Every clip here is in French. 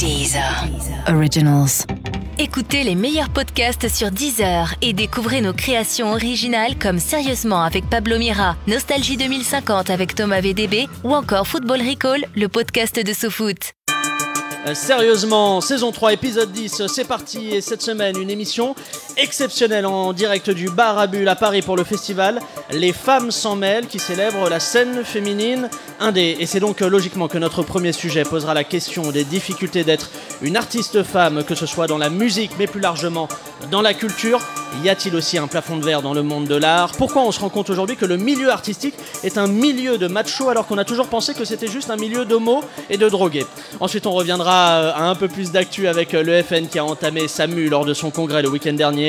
Deezer Originals. Écoutez les meilleurs podcasts sur Deezer et découvrez nos créations originales comme Sérieusement avec Pablo Mira, Nostalgie 2050 avec Thomas VDB ou encore Football Recall, le podcast de Sous-Foot. Sérieusement, saison 3, épisode 10, c'est parti. Et cette semaine, une émission exceptionnelle en direct du Bar à Bulles à Paris pour le festival Les femmes s'emmêlent qui célèbre la scène féminine indé. Et c'est donc logiquement que notre premier sujet posera la question des difficultés d'être une artiste femme, que ce soit dans la musique mais plus largement dans la culture. Y a-t-il aussi un plafond de verre dans le monde de l'art ? Pourquoi on se rend compte aujourd'hui que le milieu artistique est un milieu de macho alors qu'on a toujours pensé que c'était juste un milieu d'homo et de drogués ? Ensuite, on reviendra à un peu plus d'actu avec le FN qui a entamé sa mue lors de son congrès le week-end dernier.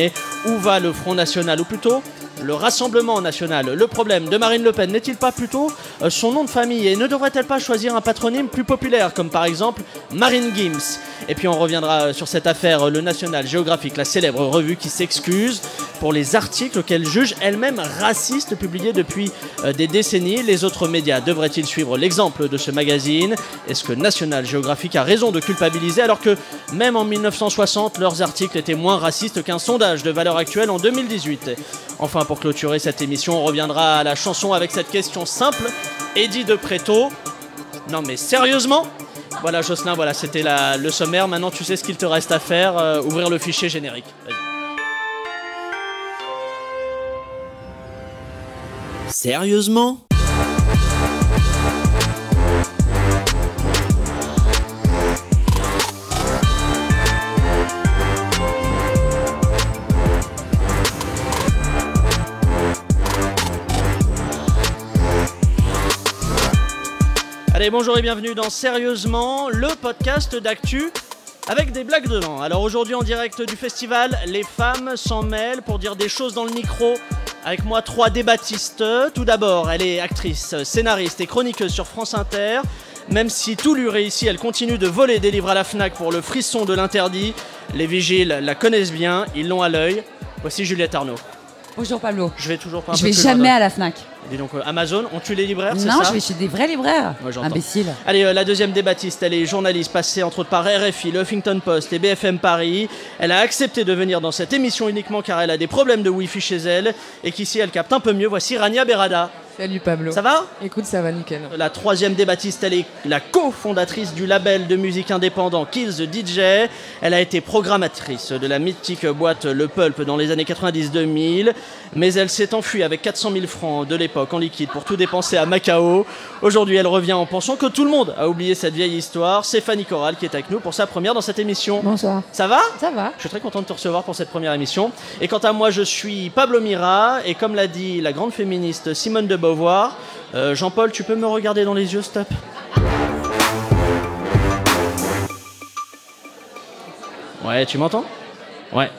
Où va le Front National, ou plutôt le Rassemblement National ? Le problème de Marine Le Pen n'est-il pas plutôt son nom de famille ? Et ne devrait-elle pas choisir un patronyme plus populaire, comme par exemple Marine Gims ? Et puis on reviendra sur cette affaire, le National Geographic, la célèbre revue qui s'excuse pour les articles qu'elle juge elle-même racistes publiés depuis des décennies. Les autres médias devraient-ils suivre l'exemple de ce magazine ? Est-ce que National Geographic a raison de culpabiliser alors que même en 1960, leurs articles étaient moins racistes qu'un sondage de Valeurs Actuelles en 2018 ? Enfin, pour clôturer cette émission, on reviendra à la chanson avec cette question simple. Eddy de Pretto. Non mais sérieusement ? Voilà Jocelyn, voilà, c'était le sommaire. Maintenant, tu sais ce qu'il te reste à faire. Ouvrir le fichier générique. Vas-y. Sérieusement ? Allez, bonjour et bienvenue dans Sérieusement, le podcast d'actu avec des blagues dedans. Alors aujourd'hui en direct du festival, les femmes s'en mêlent pour dire des choses dans le micro. Avec moi, trois débattistes. Tout d'abord, elle est actrice, scénariste et chroniqueuse sur France Inter. Même si tout lui réussit, elle continue de voler des livres à la FNAC pour le frisson de l'interdit. Les vigiles la connaissent bien, ils l'ont à l'œil. Voici Juliette Arnaud. Bonjour Pablo. Je vais toujours pas un peu plus jamais loin à la FNAC. Dis donc, Amazon, on tue les libraires, c'est ça ? Non, je vais chez des vrais libraires, ouais, imbécile. Allez, la deuxième débattiste, elle est journaliste, passée entre autres par RFI, le Huffington Post et BFM Paris. Elle a accepté de venir dans cette émission uniquement car elle a des problèmes de wifi chez elle et qu'ici elle capte un peu mieux. Voici Rania Berrada. Salut Pablo. Ça va ? Écoute, ça va nickel. La troisième débattiste, elle est la cofondatrice du label de musique indépendant Kill the DJ. Elle a été programmatrice de la mythique boîte Le Pulp dans les années 90-2000, mais elle s'est enfuie avec 400 000 francs de l'époque en liquide pour tout dépenser à Macao. Aujourd'hui, elle revient en pensant que tout le monde a oublié cette vieille histoire. C'est Fanny Corral qui est avec nous pour sa première dans cette émission. Bonsoir. Ça va ? Ça va. Je suis très content de te recevoir pour cette première émission. Et quant à moi, je suis Pablo Mira et comme l'a dit la grande féministe Simone de Beauvoir. Jean-Paul, tu peux me regarder dans les yeux, stop. Ouais, tu m'entends ? Ouais.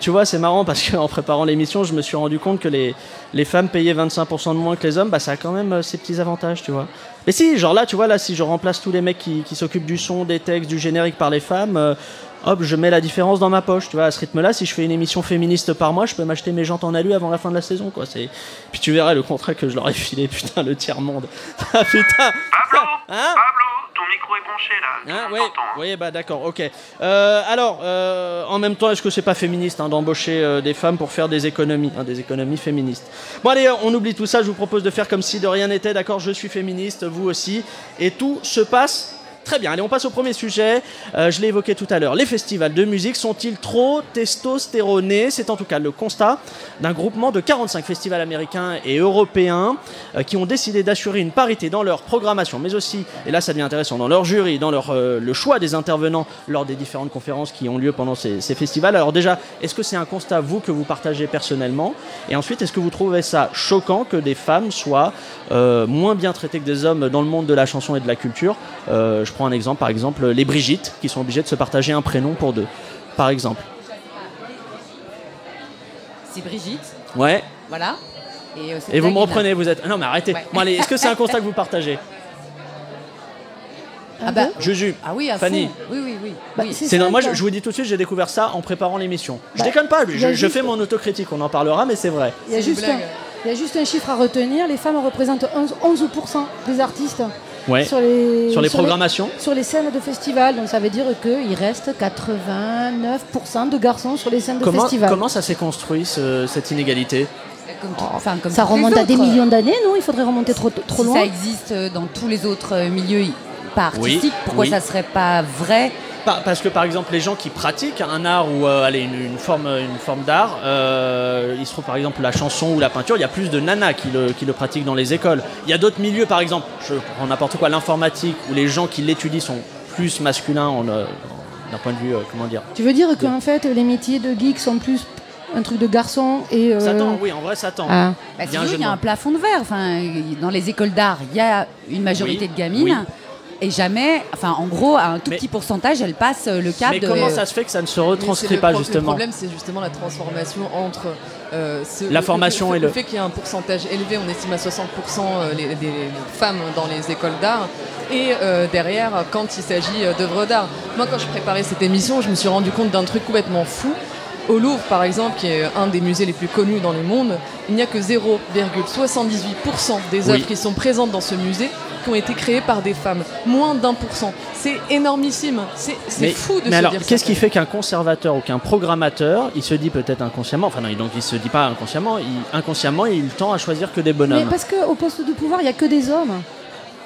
Tu vois, c'est marrant parce qu'en préparant l'émission, je me suis rendu compte que les femmes payaient 25% de moins que les hommes. Bah, ça a quand même ses petits avantages, tu vois. Mais si, genre là, tu vois, là, si je remplace tous les mecs qui s'occupent du son, des textes, du générique par les femmes, hop, je mets la différence dans ma poche, tu vois. À ce rythme-là, si je fais une émission féministe par mois, je peux m'acheter mes jantes en alu avant la fin de la saison, quoi. C'est... Puis tu verrais le contrat que je leur ai filé, putain, le tiers-monde. Ah, putain. Pablo, hein? Pablo, ton micro est branché, là. Hein, oui, bah d'accord, ok. Alors, en même temps, est-ce que c'est pas féministe d'embaucher des femmes pour faire des économies féministes ? Bon, allez, on oublie tout ça, je vous propose de faire comme si de rien n'était, d'accord ? Je suis féministe, vous aussi, et tout se passe... Très bien, allez, on passe au premier sujet. Je l'ai évoqué tout à l'heure. Les festivals de musique sont-ils trop testostéronés ? C'est en tout cas le constat d'un groupement de 45 festivals américains et européens qui ont décidé d'assurer une parité dans leur programmation, mais aussi, et là ça devient intéressant, dans leur jury, dans le choix des intervenants lors des différentes conférences qui ont lieu pendant ces festivals. Alors déjà, est-ce que c'est un constat, vous, que vous partagez personnellement ? Et ensuite, est-ce que vous trouvez ça choquant que des femmes soient moins bien traitées que des hommes dans le monde de la chanson et de la culture ? Je prends un exemple, par exemple, les Brigitte, qui sont obligées de se partager un prénom pour deux, par exemple. C'est Brigitte. Ouais. Voilà. Et vous me reprenez, vous êtes... Non, mais arrêtez. Ouais. Bon, allez, est-ce que c'est un constat que vous partagez ? Ah bah... Juju, ah oui, Fanny. Oui. Bah, c'est non, moi, je vous dis tout de suite, j'ai découvert ça en préparant l'émission. Je déconne pas, je fais mon autocritique, on en parlera, mais c'est vrai. Il y a juste un chiffre à retenir, les femmes représentent 11% des artistes. ouais, sur les programmations, sur les scènes de festivals. Donc ça veut dire qu'il reste 89% de garçons sur les scènes de festivals. Comment ça s'est construit cette inégalité? Comme ça remonte à des millions d'années, non? Il faudrait remonter trop loin. Ça existe dans tous les autres milieux artistiques. Oui, pourquoi ça ne serait pas vrai? Parce que par exemple les gens qui pratiquent un art ou une forme d'art, il se trouve par exemple la chanson ou la peinture, il y a plus de nanas qui le pratiquent dans les écoles. Il y a d'autres milieux, par exemple, je prends n'importe quoi, l'informatique, où les gens qui l'étudient sont plus masculins d'un point de vue, comment dire. Tu veux dire qu'en fait les métiers de geek sont plus un truc de garçon et... Ça tend, oui, en vrai ça tend. Ah. Bah, sinon, il y a un plafond de verre. Enfin, dans les écoles d'art, il y a une majorité de gamines. Oui. Et jamais, enfin en gros, à un tout petit pourcentage, elle passe le cap. Mais comment ça se fait que ça ne se retranscrit pas, justement? Le problème, c'est justement la transformation entre la formation et le fait qu'il y a un pourcentage élevé, on estime à 60% des femmes dans les écoles d'art, et derrière, quand il s'agit d'œuvres d'art. Moi, quand je préparais cette émission, je me suis rendu compte d'un truc complètement fou. Au Louvre, par exemple, qui est un des musées les plus connus dans le monde, il n'y a que 0,78% des œuvres qui sont présentes dans ce musée qui ont été créées par des femmes. Moins d'1%. C'est énormissime. C'est fou de se dire ça. Mais alors, qu'est-ce qui fait qu'un conservateur ou qu'un programmateur, il se dit peut-être inconsciemment, enfin non, donc il se dit pas inconsciemment, inconsciemment, il tend à choisir que des bonhommes? Mais parce qu'au poste de pouvoir, il n'y a que des hommes.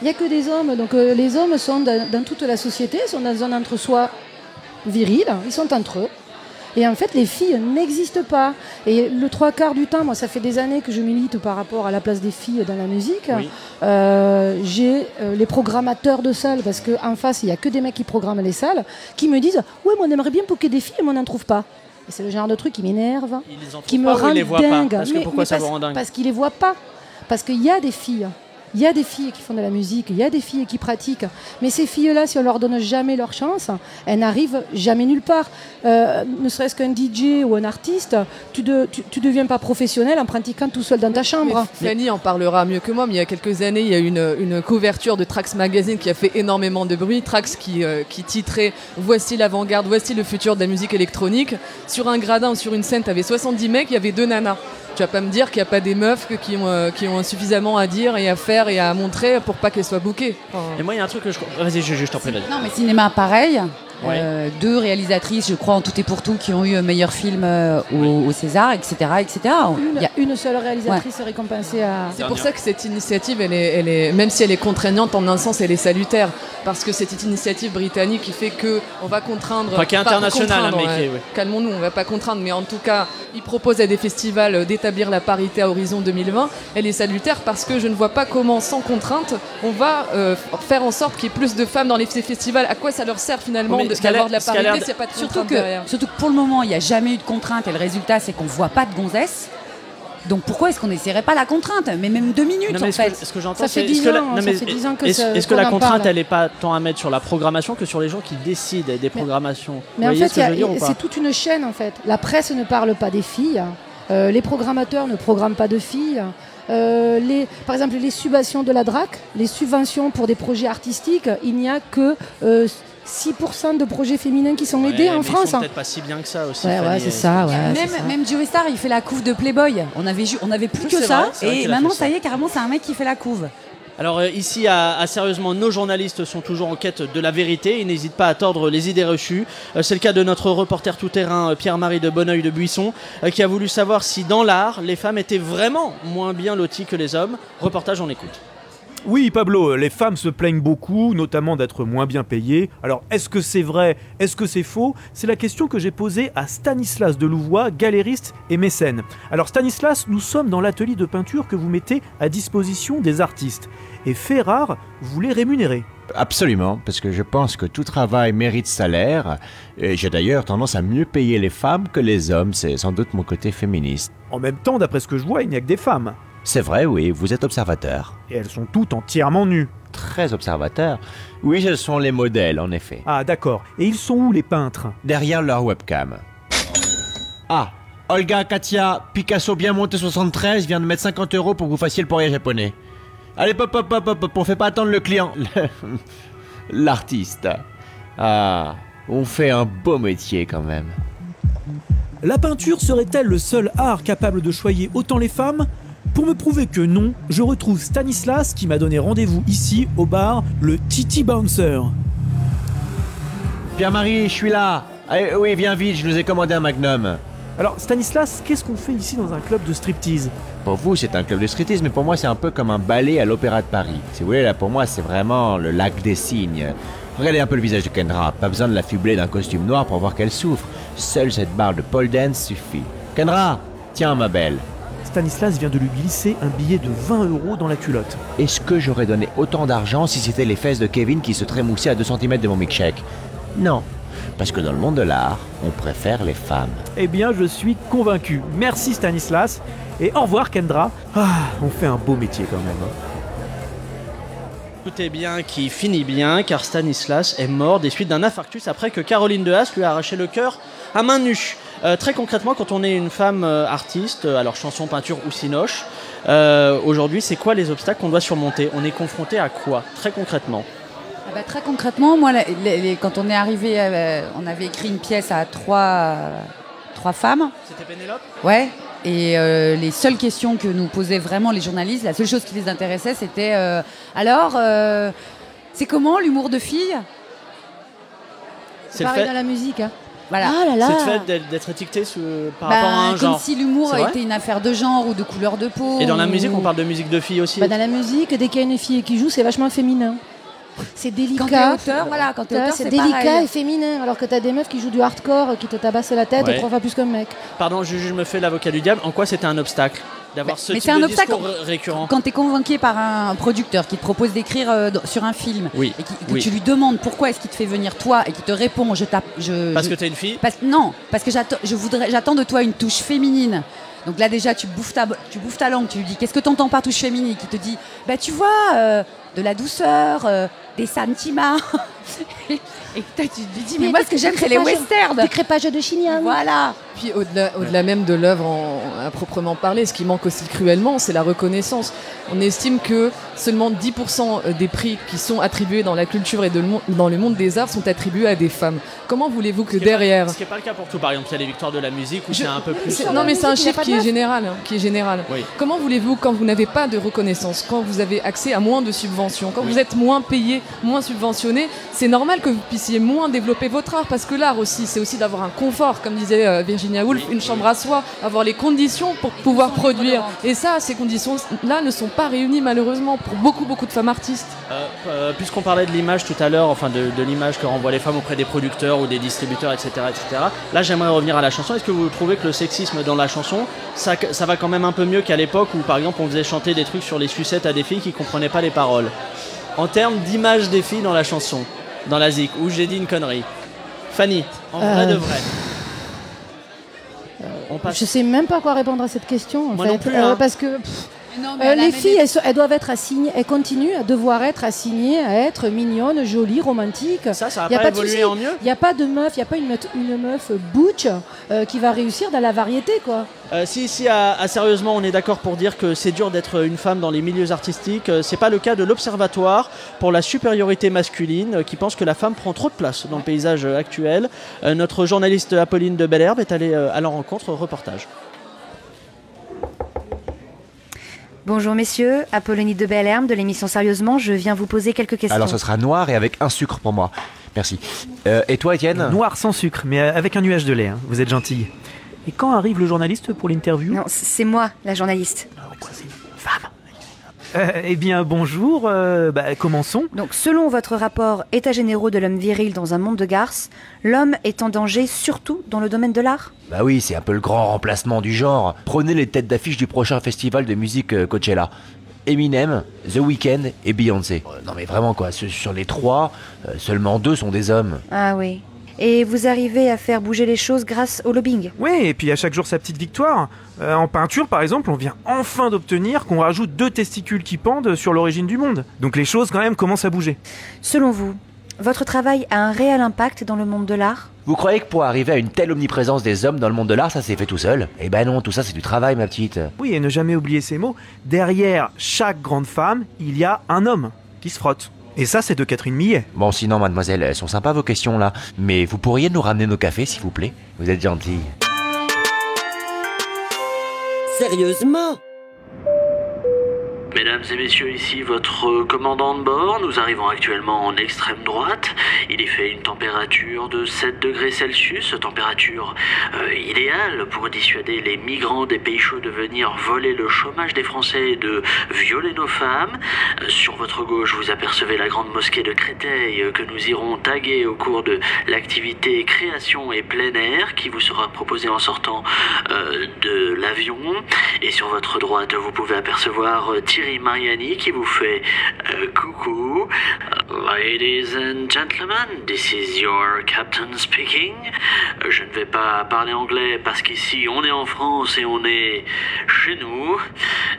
Il n'y a que des hommes. Donc les hommes sont dans toute la société, sont dans un entre-soi viril, ils sont entre eux. Et en fait, les filles n'existent pas. Et le 3/4 du temps, moi, ça fait des années que je milite par rapport à la place des filles dans la musique. Oui. J'ai les programmateurs de salles, parce qu'en face, il n'y a que des mecs qui programment les salles, qui me disent « Ouais, moi, on aimerait bien poker des filles, mais on n'en trouve pas. » Et c'est le genre de truc qui m'énerve, qui me rend dingue. Parce que pourquoi ça vous rend dingue? Parce qu'ils ne les voient pas. Parce qu'il y a des filles. Il y a des filles qui font de la musique, il y a des filles qui pratiquent. Mais ces filles-là, si on leur donne jamais leur chance, elles n'arrivent jamais nulle part. Ne serait-ce qu'un DJ ou un artiste, tu deviens pas professionnel en pratiquant tout seul dans ta chambre. Mais Fanny en parlera mieux que moi, mais il y a quelques années, il y a eu une couverture de Trax Magazine qui a fait énormément de bruit. Trax qui titrait « Voici l'avant-garde, voici le futur de la musique électronique ». Sur un gradin ou sur une scène, tu avais 70 mecs, il y avait 2 nanas. Tu vas pas me dire qu'il n'y a pas des meufs qui ont suffisamment à dire et à faire et à montrer pour pas qu'elles soient bookées. Et moi, il y a un truc que je... Vas-y, je t'en prie. Non, mais cinéma, pareil. Ouais. 2 réalisatrices, je crois, en Tout et pour tout, qui ont eu meilleur film au César, etc. Il y a une seule réalisatrice récompensée à... C'est pour ça que cette initiative, elle est, même si elle est contraignante, en un sens, elle est salutaire. Parce que cette initiative britannique qui fait qu'on va contraindre... Enfin, qui est internationale. Calmons-nous, on va pas contraindre. Mais en tout cas, ils proposent à des festivals d'établir la parité à horizon 2020. Elle est salutaire parce que je ne vois pas comment, sans contrainte, on va faire en sorte qu'il y ait plus de femmes dans les festivals. À quoi ça leur sert, finalement? D'avoir de la parité, c'est pas de contrainte derrière. Surtout que pour le moment, il n'y a jamais eu de contrainte et le résultat, c'est qu'on ne voit pas de gonzesse. Donc pourquoi est-ce qu'on n'essaierait pas la contrainte? Mais même 2 minutes, non, mais en fait. Ce que j'entends, c'est... Est-ce que la contrainte, elle n'est pas tant à mettre sur la programmation que sur les gens qui décident des programmations? Mais en fait, c'est toute une chaîne, en fait. La presse ne parle pas des filles. Les programmateurs ne programment pas de filles. Par exemple, les subventions de la DRAC, les subventions pour des projets artistiques, il n'y a que... 6% de projets féminins qui sont aidés en France. Peut-être pas si bien que ça aussi. Ouais, c'est ça. Même Joey Star, il fait la couve de Playboy. On avait plus que ça. Et maintenant, ça y est, carrément, c'est un mec qui fait la couve. Alors ici, sérieusement, nos journalistes sont toujours en quête de la vérité. Ils n'hésitent pas à tordre les idées reçues. C'est le cas de notre reporter tout-terrain Pierre-Marie de Bonneuil de Buisson, qui a voulu savoir si dans l'art, les femmes étaient vraiment moins bien loties que les hommes. Reportage, on écoute. Oui, Pablo, les femmes se plaignent beaucoup, notamment d'être moins bien payées. Alors, est-ce que c'est vrai? Est-ce que c'est faux? C'est la question que j'ai posée à Stanislas de Louvois, galériste et mécène. Alors Stanislas, nous sommes dans l'atelier de peinture que vous mettez à disposition des artistes. Et fait rare, vous les rémunérez. Absolument, parce que je pense que tout travail mérite salaire. Et j'ai d'ailleurs tendance à mieux payer les femmes que les hommes, c'est sans doute mon côté féministe. En même temps, d'après ce que je vois, il n'y a que des femmes. C'est vrai, oui, vous êtes observateur. Et elles sont toutes entièrement nues. Très observateurs. Oui, ce sont les modèles, en effet. Ah, d'accord. Et ils sont où, les peintres? Derrière leur webcam. Ah, Olga, Katia, Picasso bien monté 73 vient de mettre 50 € pour que vous fassiez le poirier japonais. Allez, pop, pop, pop, pop, on fait pas attendre le client. L'artiste. Ah, on fait un beau métier, quand même. La peinture serait-elle le seul art capable de choyer autant les femmes? Pour me prouver que non, je retrouve Stanislas qui m'a donné rendez-vous ici, au bar, le Titi Bouncer. Pierre-Marie, je suis là. Allez, oui, viens vite, je nous ai commandé un Magnum. Alors Stanislas, qu'est-ce qu'on fait ici dans un club de striptease ? Pour vous, c'est un club de striptease, mais pour moi, c'est un peu comme un ballet à l'Opéra de Paris. Si vous voulez, là, pour moi, c'est vraiment le lac des cygnes. Regardez un peu le visage de Kendra, pas besoin de l'affubler d'un costume noir pour voir qu'elle souffre. Seule cette barre de pole dance suffit. Kendra, tiens ma belle. Stanislas vient de lui glisser un billet de 20 € dans la culotte. Est-ce que j'aurais donné autant d'argent si c'était les fesses de Kevin qui se trémoussaient à 2 cm de mon milkshake ? Non. Parce que dans le monde de l'art, on préfère les femmes. Eh bien, je suis convaincu. Merci Stanislas. Et au revoir Kendra. Ah, on fait un beau métier quand même. Tout est bien qui finit bien, car Stanislas est mort des suites d'un infarctus après que Caroline de Haas lui a arraché le cœur à main nue. Très concrètement, quand on est une femme artiste, alors chanson, peinture ou cinoche, aujourd'hui, c'est quoi les obstacles qu'on doit surmonter ? On est confronté à quoi, très concrètement ? Bah, très concrètement, moi, quand on est arrivé, on avait écrit une pièce à trois femmes. C'était Pénélope ? Ouais. Et les seules questions que nous posaient vraiment les journalistes, la seule chose qui les intéressait, c'était alors, c'est comment l'humour de filles ? C'est pareil dans la musique, hein. Voilà. Ah là là. C'est le fait d'être étiqueté par rapport à un genre. Comme si l'humour était une affaire de genre ou de couleur de peau. Et dans la musique, on parle de musique de filles aussi. Dans la musique, dès qu'il y a une fille qui joue, c'est vachement féminin. C'est délicat. Quand t'es auteur, voilà, c'est délicat pareil. Et féminin. Alors que t'as des meufs qui jouent du hardcore, qui te tabassent la tête, trois fois plus qu'un mec. Pardon, je me fais l'avocat du diable. En quoi c'était un obstacle d'avoir ce type de discours récurrent ? Quand t'es convaincu par un producteur qui te propose d'écrire sur un film, et que tu lui demandes pourquoi est-ce qu'il te fait venir toi, et qu'il te répond, parce que t'es une fille ? Non, parce que j'attends de toi une touche féminine. Donc là déjà, tu bouffes ta langue, tu lui dis qu'est-ce que t'entends par touche féminine ? Qui te dit, tu vois, de la douceur, des sentiments. Et toi, tu te dis, mais moi, ce que j'aime, c'est les westerns. Des crépages de Chignan. Voilà. Puis au-delà même de l'œuvre à proprement parler, ce qui manque aussi cruellement, c'est la reconnaissance. On estime que seulement 10% des prix qui sont attribués dans la culture et dans le monde des arts sont attribués à des femmes. Comment voulez-vous que derrière... Ce qui n'est pas le cas pour tout. Par exemple, il y a les Victoires de la musique où c'est un peu plus... Non, mais c'est un chiffre qui est général. Oui. Comment voulez-vous, quand vous n'avez pas de reconnaissance, quand vous avez accès à moins de subventions, quand vous êtes moins payé, moins subventionné, c'est normal que vous puissiez moins développer votre art, parce que l'art aussi, c'est aussi d'avoir un confort, comme disait Virginia Woolf, une chambre à soi, avoir les conditions pour pouvoir produire. Et ça, ces conditions-là ne sont pas réunies malheureusement pour beaucoup de femmes artistes. Puisqu'on parlait de l'image tout à l'heure, enfin de l'image que renvoient les femmes auprès des producteurs ou des distributeurs, etc. Là, j'aimerais revenir à la chanson. Est-ce que vous trouvez que le sexisme dans la chanson, ça va quand même un peu mieux qu'à l'époque où, par exemple, on faisait chanter des trucs sur les sucettes à des filles qui comprenaient pas les paroles ? En termes d'image des filles dans la chanson, dans la zik, où j'ai dit une connerie. Fanny, en vrai de vrai. Je sais même pas quoi répondre à cette question. Moi non plus. Parce que les filles, elles doivent être assignées, elles continuent à devoir être assignées à être mignonnes, jolies, romantiques. Ça n'a pas évolué en mieux. Il n'y a pas de meuf, il n'y a pas une meuf butch qui va réussir dans la variété, quoi. Si, sérieusement, on est d'accord pour dire que c'est dur d'être une femme dans les milieux artistiques. C'est pas le cas de l'Observatoire pour la supériorité masculine qui pense que la femme prend trop de place dans le paysage actuel. Notre journaliste Apolline de Belherbe est allée à leur rencontre. Reportage. Bonjour messieurs, Apollonie de Belherbe de l'émission Sérieusement, je viens vous poser quelques questions. Alors ce sera noir et avec un sucre pour moi, merci. Et toi Étienne ? Noir sans sucre, mais avec un nuage de lait, hein. Vous êtes gentille. Et quand arrive le journaliste pour l'interview ? Non, c'est moi la journaliste. C'est une femme. Bonjour, commençons. Donc selon votre rapport États généraux de l'homme viril dans un monde de garces, l'homme est en danger surtout dans le domaine de l'art ? Bah oui, c'est un peu le grand remplacement du genre. Prenez les têtes d'affiche du prochain festival de musique Coachella. Eminem, The Weeknd et Beyoncé. Non mais vraiment quoi, sur les 3, seulement 2 sont des hommes. Ah oui. Et vous arrivez à faire bouger les choses grâce au lobbying. Oui, et puis à chaque jour sa petite victoire. En peinture, par exemple, on vient enfin d'obtenir qu'on rajoute 2 testicules qui pendent sur l'origine du monde. Donc les choses, quand même, commencent à bouger. Selon vous, votre travail a un réel impact dans le monde de l'art ? Vous croyez que pour arriver à une telle omniprésence des hommes dans le monde de l'art, ça s'est fait tout seul ? Eh ben non, tout ça c'est du travail, ma petite. Oui, et ne jamais oublier ces mots. Derrière chaque grande femme, il y a un homme qui se frotte. Et ça, c'est de Catherine Millet. Bon, sinon, mademoiselle, elles sont sympas vos questions, là. Mais vous pourriez nous ramener nos cafés, s'il vous plaît ? Vous êtes gentille. Sérieusement ? Mesdames et messieurs, ici votre commandant de bord. Nous arrivons actuellement en extrême droite. Il y fait une température de 7 degrés Celsius, température idéale pour dissuader les migrants des pays chauds de venir voler le chômage des Français et de violer nos femmes. Sur votre gauche, vous apercevez la grande mosquée de Créteil que nous irons taguer au cours de l'activité création et plein air qui vous sera proposée en sortant de l'avion. Et sur votre droite, vous pouvez apercevoir Thierry Mariani qui vous fait coucou. Ladies and gentlemen, this is your captain speaking. Je ne vais pas parler anglais parce qu'ici on est en France et on est chez nous.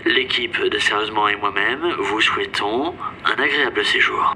L'équipe de Sérieusement et moi-même vous souhaitons un agréable séjour.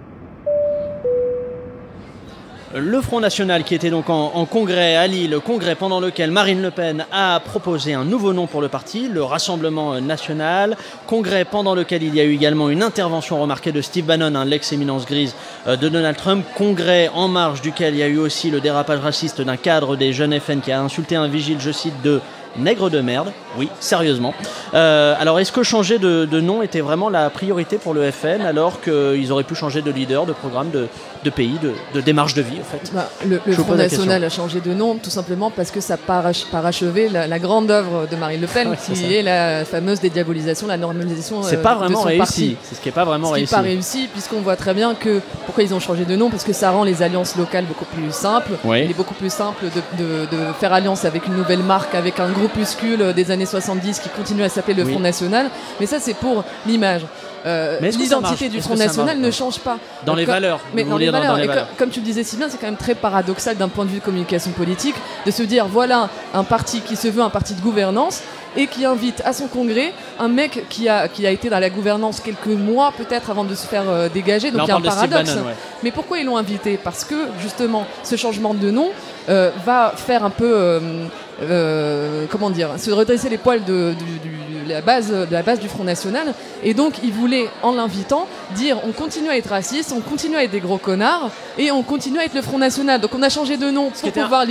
Le Front National qui était donc en congrès à Lille, congrès pendant lequel Marine Le Pen a proposé un nouveau nom pour le parti, le Rassemblement National, congrès pendant lequel il y a eu également une intervention remarquée de Steve Bannon, l'ex-éminence grise de Donald Trump, congrès en marge duquel il y a eu aussi le dérapage raciste d'un cadre des jeunes FN qui a insulté un vigile, je cite, de « nègre de merde », oui, sérieusement. Alors, est-ce que changer de nom était vraiment la priorité pour le FN, alors qu'ils auraient pu changer de leader, de programme, de pays, de démarche de vie, en fait? Le Front National a changé de nom, tout simplement parce que ça parachevait la grande œuvre de Marine Le Pen, qui est la fameuse dédiabolisation, la normalisation de son réussi. Parti. C'est ce qui n'est pas vraiment réussi. Ce qui n'est pas réussi, puisqu'on voit très bien que... Pourquoi ils ont changé de nom? Parce que ça rend les alliances locales beaucoup plus simples. Oui. Il est beaucoup plus simple de faire alliance avec une nouvelle marque, avec un groupuscule des années 70 qui continue à s'appeler le Front National, mais ça c'est pour l'image. L'identité du Front National ne change pas. Dans les valeurs. Comme tu le disais si bien, c'est quand même très paradoxal d'un point de vue de communication politique de se dire voilà un parti qui se veut un parti de gouvernance et qui invite à son congrès un mec qui a été dans la gouvernance quelques mois peut-être avant de se faire dégager. Donc il y a un paradoxe. Bannon, ouais. Mais pourquoi ils l'ont invité? Parce que justement ce changement de nom va faire un peu... se redresser les poils de la base du Front National, et donc il voulait en l'invitant dire on continue à être raciste, on continue à être des gros connards et on continue à être le Front National, donc on a changé de nom pour pouvoir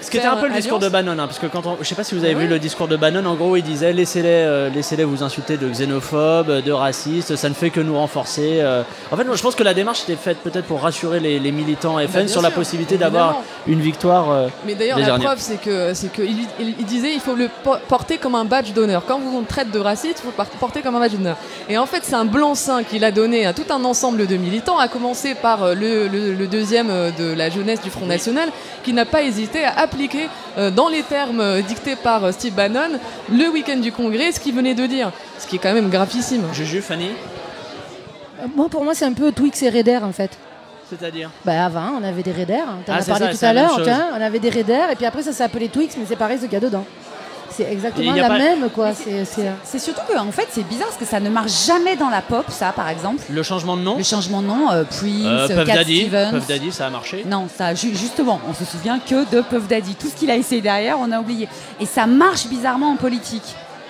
ce qui était un peu le discours de Bannon, parce que je sais pas si vous avez vu le discours de Bannon, en gros il disait laissez-les vous insulter de xénophobes, de racistes, ça ne fait que nous renforcer. En fait je pense que la démarche était faite peut-être pour rassurer les militants FN sur la possibilité d'avoir une victoire. Mais d'ailleurs la preuve c'est que il disait il faut le porter comme un badge d'honneur, quand vous traite de raciste il faut porter comme un badge d'honneur, et en fait c'est un blanc-seing qu'il a donné à tout un ensemble de militants, à commencer par le deuxième de la jeunesse du Front National qui n'a pas hésité à appliquer dans les termes dictés par Steve Bannon le week-end du congrès ce qu'il venait de dire, ce qui est quand même gravissime. Juju, Fanny, moi pour moi c'est un peu Twix et Raider en fait. C'est-à-dire? Avant on avait des Raiders, on avait des Raiders et puis après ça s'appelait Twix, mais c'est pareil ce qu'il y a dedans. C'est exactement la même quoi. C'est surtout que en fait c'est bizarre parce que ça ne marche jamais dans la pop, ça par exemple. Le changement de nom. Prince, Cat Stevens. Puff Daddy, ça a marché. Non, ça justement, on se souvient que de Puff Daddy. Tout ce qu'il a essayé derrière, on a oublié. Et ça marche bizarrement en politique.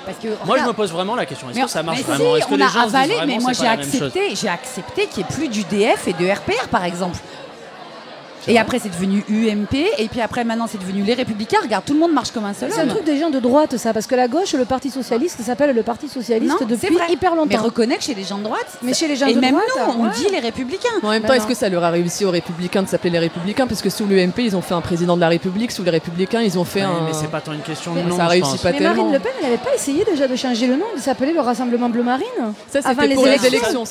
Parce que, moi, je me pose vraiment la question. Est-ce que ça marche vraiment? Est-ce que les gens avalé, vraiment, mais moi j'ai accepté qu'il n'y ait plus d'UDF et de RPR par exemple. Et après c'est devenu UMP, et puis après maintenant c'est devenu les Républicains. Regarde, tout le monde marche comme un seul homme. C'est un truc des gens de droite ça, parce que la gauche, le Parti Socialiste s'appelle le Parti Socialiste depuis hyper longtemps. Mais reconnaître chez les gens de droite, mais chez les gens de droite, et même nous, on dit les Républicains. En même temps, est-ce que ça leur a réussi aux Républicains de s'appeler les Républicains? Parce que sous l'UMP ils ont fait un président de la République, sous les Républicains ils ont fait un... Mais c'est pas tant une question de nom, ça réussit pas tellement. Mais Marine Le Pen, elle n'avait pas essayé déjà de changer le nom, de s'appeler le Rassemblement Bleu Marine? Ça c'était pour les élections,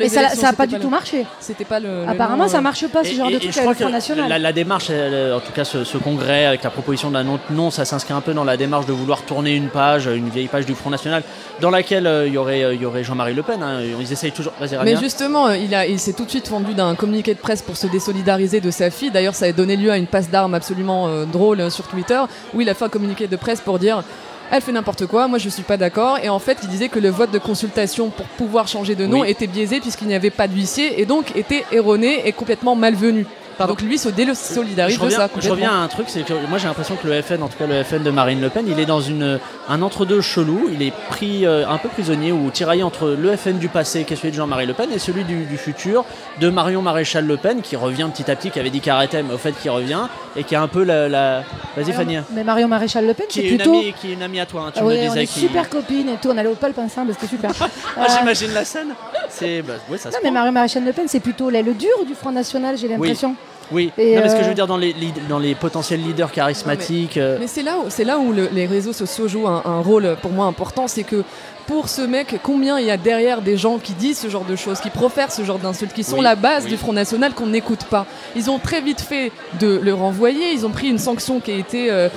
et ça a pas du tout marché. C'était pas le... Apparemment ça marche pas ce genre de truc. La démarche, en tout cas ce congrès avec la proposition d'un autre nom, ça s'inscrit un peu dans la démarche de vouloir tourner une vieille page du Front National, dans laquelle il y aurait Jean-Marie Le Pen. Ils essayent toujours. Mais justement, il s'est tout de suite fendu d'un communiqué de presse pour se désolidariser de sa fille. D'ailleurs, ça a donné lieu à une passe d'armes absolument drôle sur Twitter, où il a fait un communiqué de presse pour dire... Elle fait n'importe quoi, moi je suis pas d'accord. Et en fait, il disait que le vote de consultation pour pouvoir changer de nom était biaisé puisqu'il n'y avait pas d'huissier et donc était erroné et complètement malvenu. Pardon. Donc lui se désolidarise de ça. Je reviens à un truc, c'est que moi j'ai l'impression que le FN, en tout cas le FN de Marine Le Pen, il est dans un entre-deux chelou, il est pris un peu prisonnier ou tiraillé entre le FN du passé, qui est celui de Jean-Marie Le Pen, et celui du futur, de Marion Maréchal-Le Pen, qui revient petit à petit, qui avait dit qu'arrêtait, mais au fait qui revient, et qui est un peu la... Vas-y Fanny. Mais Marion Maréchal-Le Pen, c'est plutôt... Qui est une amie à toi, hein, tu me disais. On est super copines et tout, on allait au Palpincin, c'était super. J'imagine la scène. Non mais Marion Maréchal-Le Pen, c'est plutôt l'aile dure du Front National, j'ai l'impression. Oui, non, mais ce que je veux dire dans les potentiels leaders charismatiques... Mais c'est là où les réseaux sociaux jouent un rôle pour moi important, c'est que pour ce mec, combien il y a derrière des gens qui disent ce genre de choses, qui profèrent ce genre d'insultes, qui sont la base du Front National qu'on n'écoute pas. Ils ont très vite fait de le renvoyer, ils ont pris une sanction qui a été...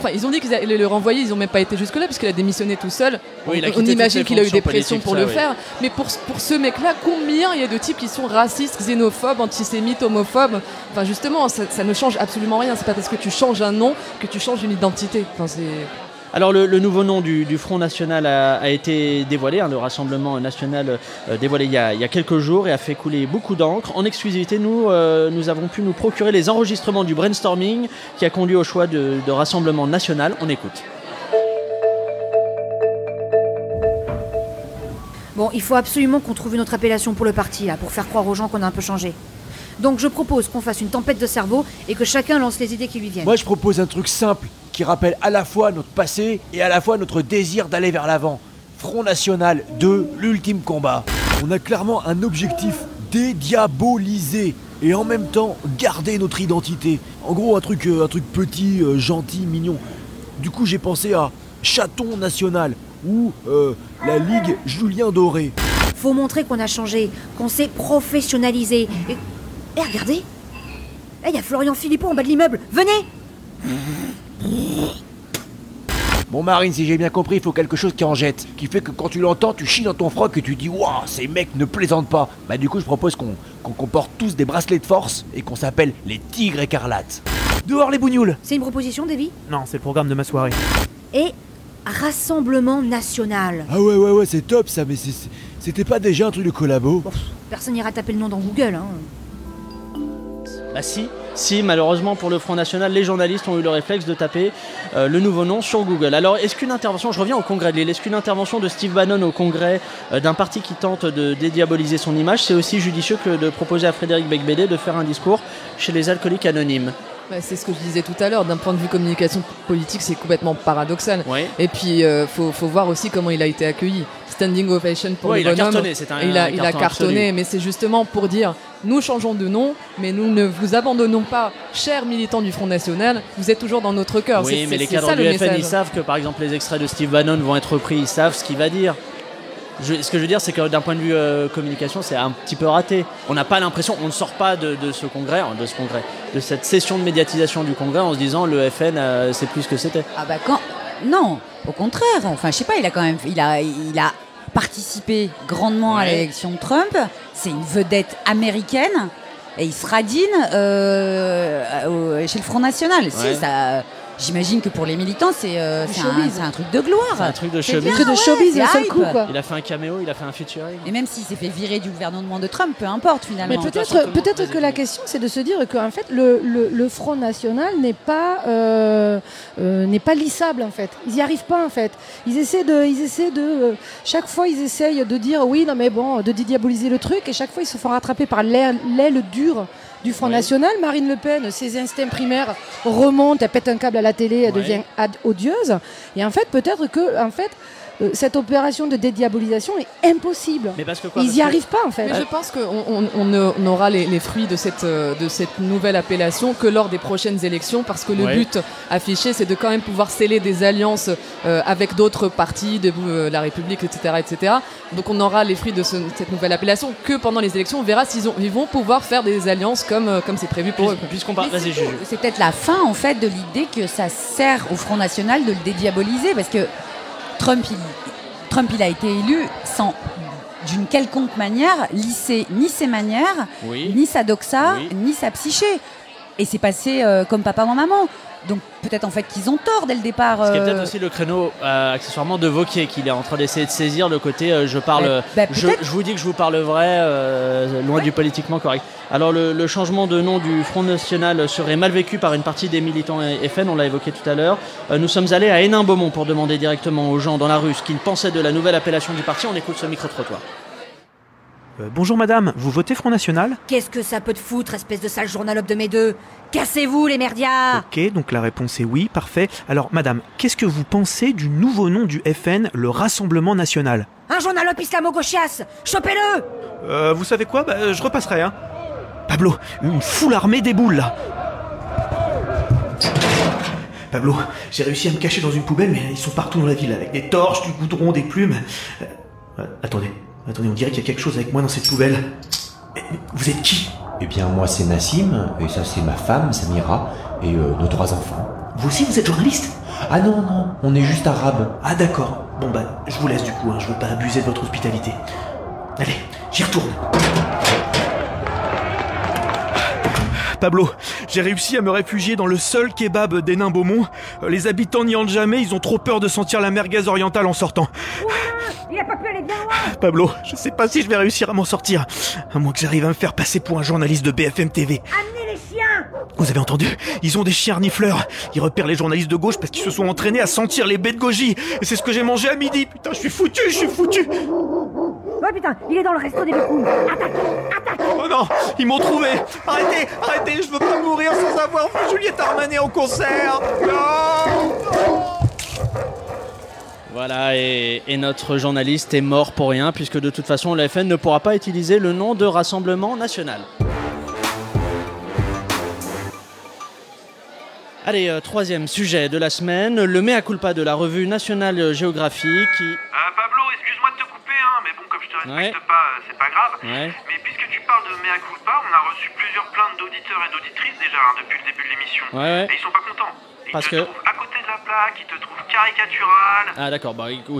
Enfin, ils ont dit qu'ils allaient le renvoyer, ils n'ont même pas été jusque-là, puisqu'il a démissionné tout seul. Oui, on imagine qu'il a eu des pressions pour le faire. Mais pour ce mec-là, combien il y a de types qui sont racistes, xénophobes, antisémites, homophobes ? Enfin, justement, ça ne change absolument rien. C'est pas parce que tu changes un nom que tu changes une identité. Enfin, c'est... Alors le nouveau nom du Front National a été dévoilé, le Rassemblement National dévoilé il y a quelques jours et a fait couler beaucoup d'encre. En exclusivité, nous avons pu nous procurer les enregistrements du brainstorming qui a conduit au choix de Rassemblement National. On écoute. Bon, il faut absolument qu'on trouve une autre appellation pour le parti, là, pour faire croire aux gens qu'on a un peu changé. Donc je propose qu'on fasse une tempête de cerveau et que chacun lance les idées qui lui viennent. Moi je propose un truc simple qui rappelle à la fois notre passé et à la fois notre désir d'aller vers l'avant. Front National 2, l'ultime combat. On a clairement un objectif dédiaboliser et en même temps garder notre identité. En gros un truc petit, gentil, mignon. Du coup j'ai pensé à Chaton National ou la Ligue Julien Doré. Faut montrer qu'on a changé, qu'on s'est professionnalisé et... Eh, regardez! Eh, il y a Florian Philippot en bas de l'immeuble! Venez! Bon, Marine, si j'ai bien compris, il faut quelque chose qui en jette. Qui fait que quand tu l'entends, tu chies dans ton froc et tu dis « Waouh, ces mecs ne plaisantent pas !» Bah du coup, je propose qu'on porte tous des bracelets de force et qu'on s'appelle les Tigres Écarlates. Dehors les bougnoules! C'est une proposition, Davy? Non, c'est le programme de ma soirée. Et Rassemblement National. Ah ouais, c'est top ça, mais c'était pas déjà un truc de collabo? Bon, personne n'ira taper le nom dans Google, hein. Ah si, malheureusement pour le Front National, les journalistes ont eu le réflexe de taper le nouveau nom sur Google. Alors, est-ce qu'une intervention de Steve Bannon au Congrès d'un parti qui tente de dédiaboliser son image, c'est aussi judicieux que de proposer à Frédéric Becbédé de faire un discours chez les alcooliques anonymes? Bah, c'est ce que je disais tout à l'heure, d'un point de vue communication politique, c'est complètement paradoxal. Oui. Et puis, faut voir aussi comment il a été accueilli. Standing ovation pour le bonhomme. Il a cartonné, mais c'est justement pour dire... Nous changeons de nom, mais nous ne vous abandonnons pas, chers militants du Front National, vous êtes toujours dans notre cœur. Oui, mais les cadres du FN, ils savent que, par exemple, les extraits de Steve Bannon vont être repris, ils savent ce qu'il va dire. Ce que je veux dire, c'est que d'un point de vue communication, c'est un petit peu raté. On n'a pas l'impression, on ne sort pas de ce congrès, de cette session de médiatisation du congrès en se disant le FN, c'est plus ce que c'était. Ah bah quand... Non, au contraire. Enfin, je sais pas, il a participé grandement à l'élection de Trump, c'est une vedette américaine et il se radine chez le Front National. Ouais. Si, ça, j'imagine que pour les militants, c'est un truc de gloire. C'est un truc de showbiz. Il a fait un caméo, il a fait un featuring. Et même s'il s'est fait virer du gouvernement de Trump, peu importe finalement. Mais peut-être que la question, c'est de se dire qu'en fait, le Front National n'est pas lissable en fait. Ils n'y arrivent pas en fait. Chaque fois ils essayent de dire oui, non mais bon, de dédiaboliser le truc et chaque fois ils se font rattraper par l'aile dure du Front National. Marine Le Pen, ses instincts primaires remontent, elle pète un câble à la télé, elle devient odieuse. Et en fait, peut-être que cette opération de dédiabolisation est impossible. Mais ils n'y arrivent pas, en fait. Mais je pense qu'on aura les fruits de cette nouvelle appellation que lors des prochaines élections, parce que le but affiché, c'est de quand même pouvoir sceller des alliances avec d'autres partis, la République, etc., etc. Donc on aura les fruits de cette nouvelle appellation que pendant les élections. On verra s'ils vont pouvoir faire des alliances comme c'est prévu pour eux. C'est peut-être la fin, en fait, de l'idée que ça sert au Front National de le dédiaboliser, parce que Trump, il a été élu sans, d'une quelconque manière, lisser ni ses manières, ni sa doxa, ni sa psyché. Et c'est passé comme papa ou maman. Donc peut-être en fait qu'ils ont tort dès le départ. Ce qui est peut-être aussi le créneau accessoirement de Wauquiez, qu'il est en train d'essayer de saisir le côté je parle, je vous dis que je vous parle vrai, loin du politiquement correct. Alors le changement de nom du Front National serait mal vécu par une partie des militants FN, on l'a évoqué tout à l'heure. Nous sommes allés à Hénin-Beaumont pour demander directement aux gens dans la rue ce qu'ils pensaient de la nouvelle appellation du parti. On écoute ce micro-trottoir. Bonjour madame, vous votez Front National ? Qu'est-ce que ça peut te foutre, espèce de sale journal de mes deux ? Cassez-vous les merdias ! Ok, donc la réponse est oui, parfait. Alors madame, qu'est-ce que vous pensez du nouveau nom du FN, le Rassemblement National ? Un journalope islamo-gauchias ! Chopez-le ! Vous savez quoi ? Je repasserai, hein. Pablo, une foule armée déboule là. Pablo, j'ai réussi à me cacher dans une poubelle, mais ils sont partout dans la ville, avec des torches, du goudron, des plumes... Attendez, on dirait qu'il y a quelque chose avec moi dans cette poubelle. Vous êtes qui ? Eh bien, moi, c'est Nassim, et ça, c'est ma femme, Samira, et nos 3 enfants. Vous aussi, vous êtes journaliste ? Ah non, on est juste arabes. Ah d'accord. Bon, je vous laisse du coup, hein, je veux pas abuser de votre hospitalité. Allez, j'y retourne. Pablo, j'ai réussi à me réfugier dans le seul kebab d'Hénin-Beaumont. Les habitants n'y entrent jamais, ils ont trop peur de sentir la merguez orientale en sortant. Ouais. Il a pas pu aller bien loin. Pablo, je sais pas si je vais réussir à m'en sortir. À moins que j'arrive à me faire passer pour un journaliste de BFM TV. Amenez les chiens. Vous avez entendu ? Ils ont des chiens renifleurs. Ils repèrent les journalistes de gauche parce qu'ils se sont entraînés à sentir les baies de goji. Et c'est ce que j'ai mangé à midi. Putain, je suis foutu. Oh putain, il est dans le resto des Bécounes. Attaque. Oh non, ils m'ont trouvé. Arrêtez, je veux pas mourir sans avoir vu Juliette Arnaud en concert. Non. Voilà, et notre journaliste est mort pour rien, puisque de toute façon, la FN ne pourra pas utiliser le nom de Rassemblement National. Allez, troisième sujet de la semaine, le mea culpa de la revue National Geographic qui... Pablo, excuse-moi de te couper, hein, mais bon, comme je te respecte pas, c'est pas grave. Ouais. Mais puisque tu parles de mea culpa, on a reçu plusieurs plaintes d'auditeurs et d'auditrices déjà, hein, depuis le début de l'émission. Ouais. Et ils sont pas contents. Parce que... à côté de la plaque, il te trouve caricatural. Ah d'accord,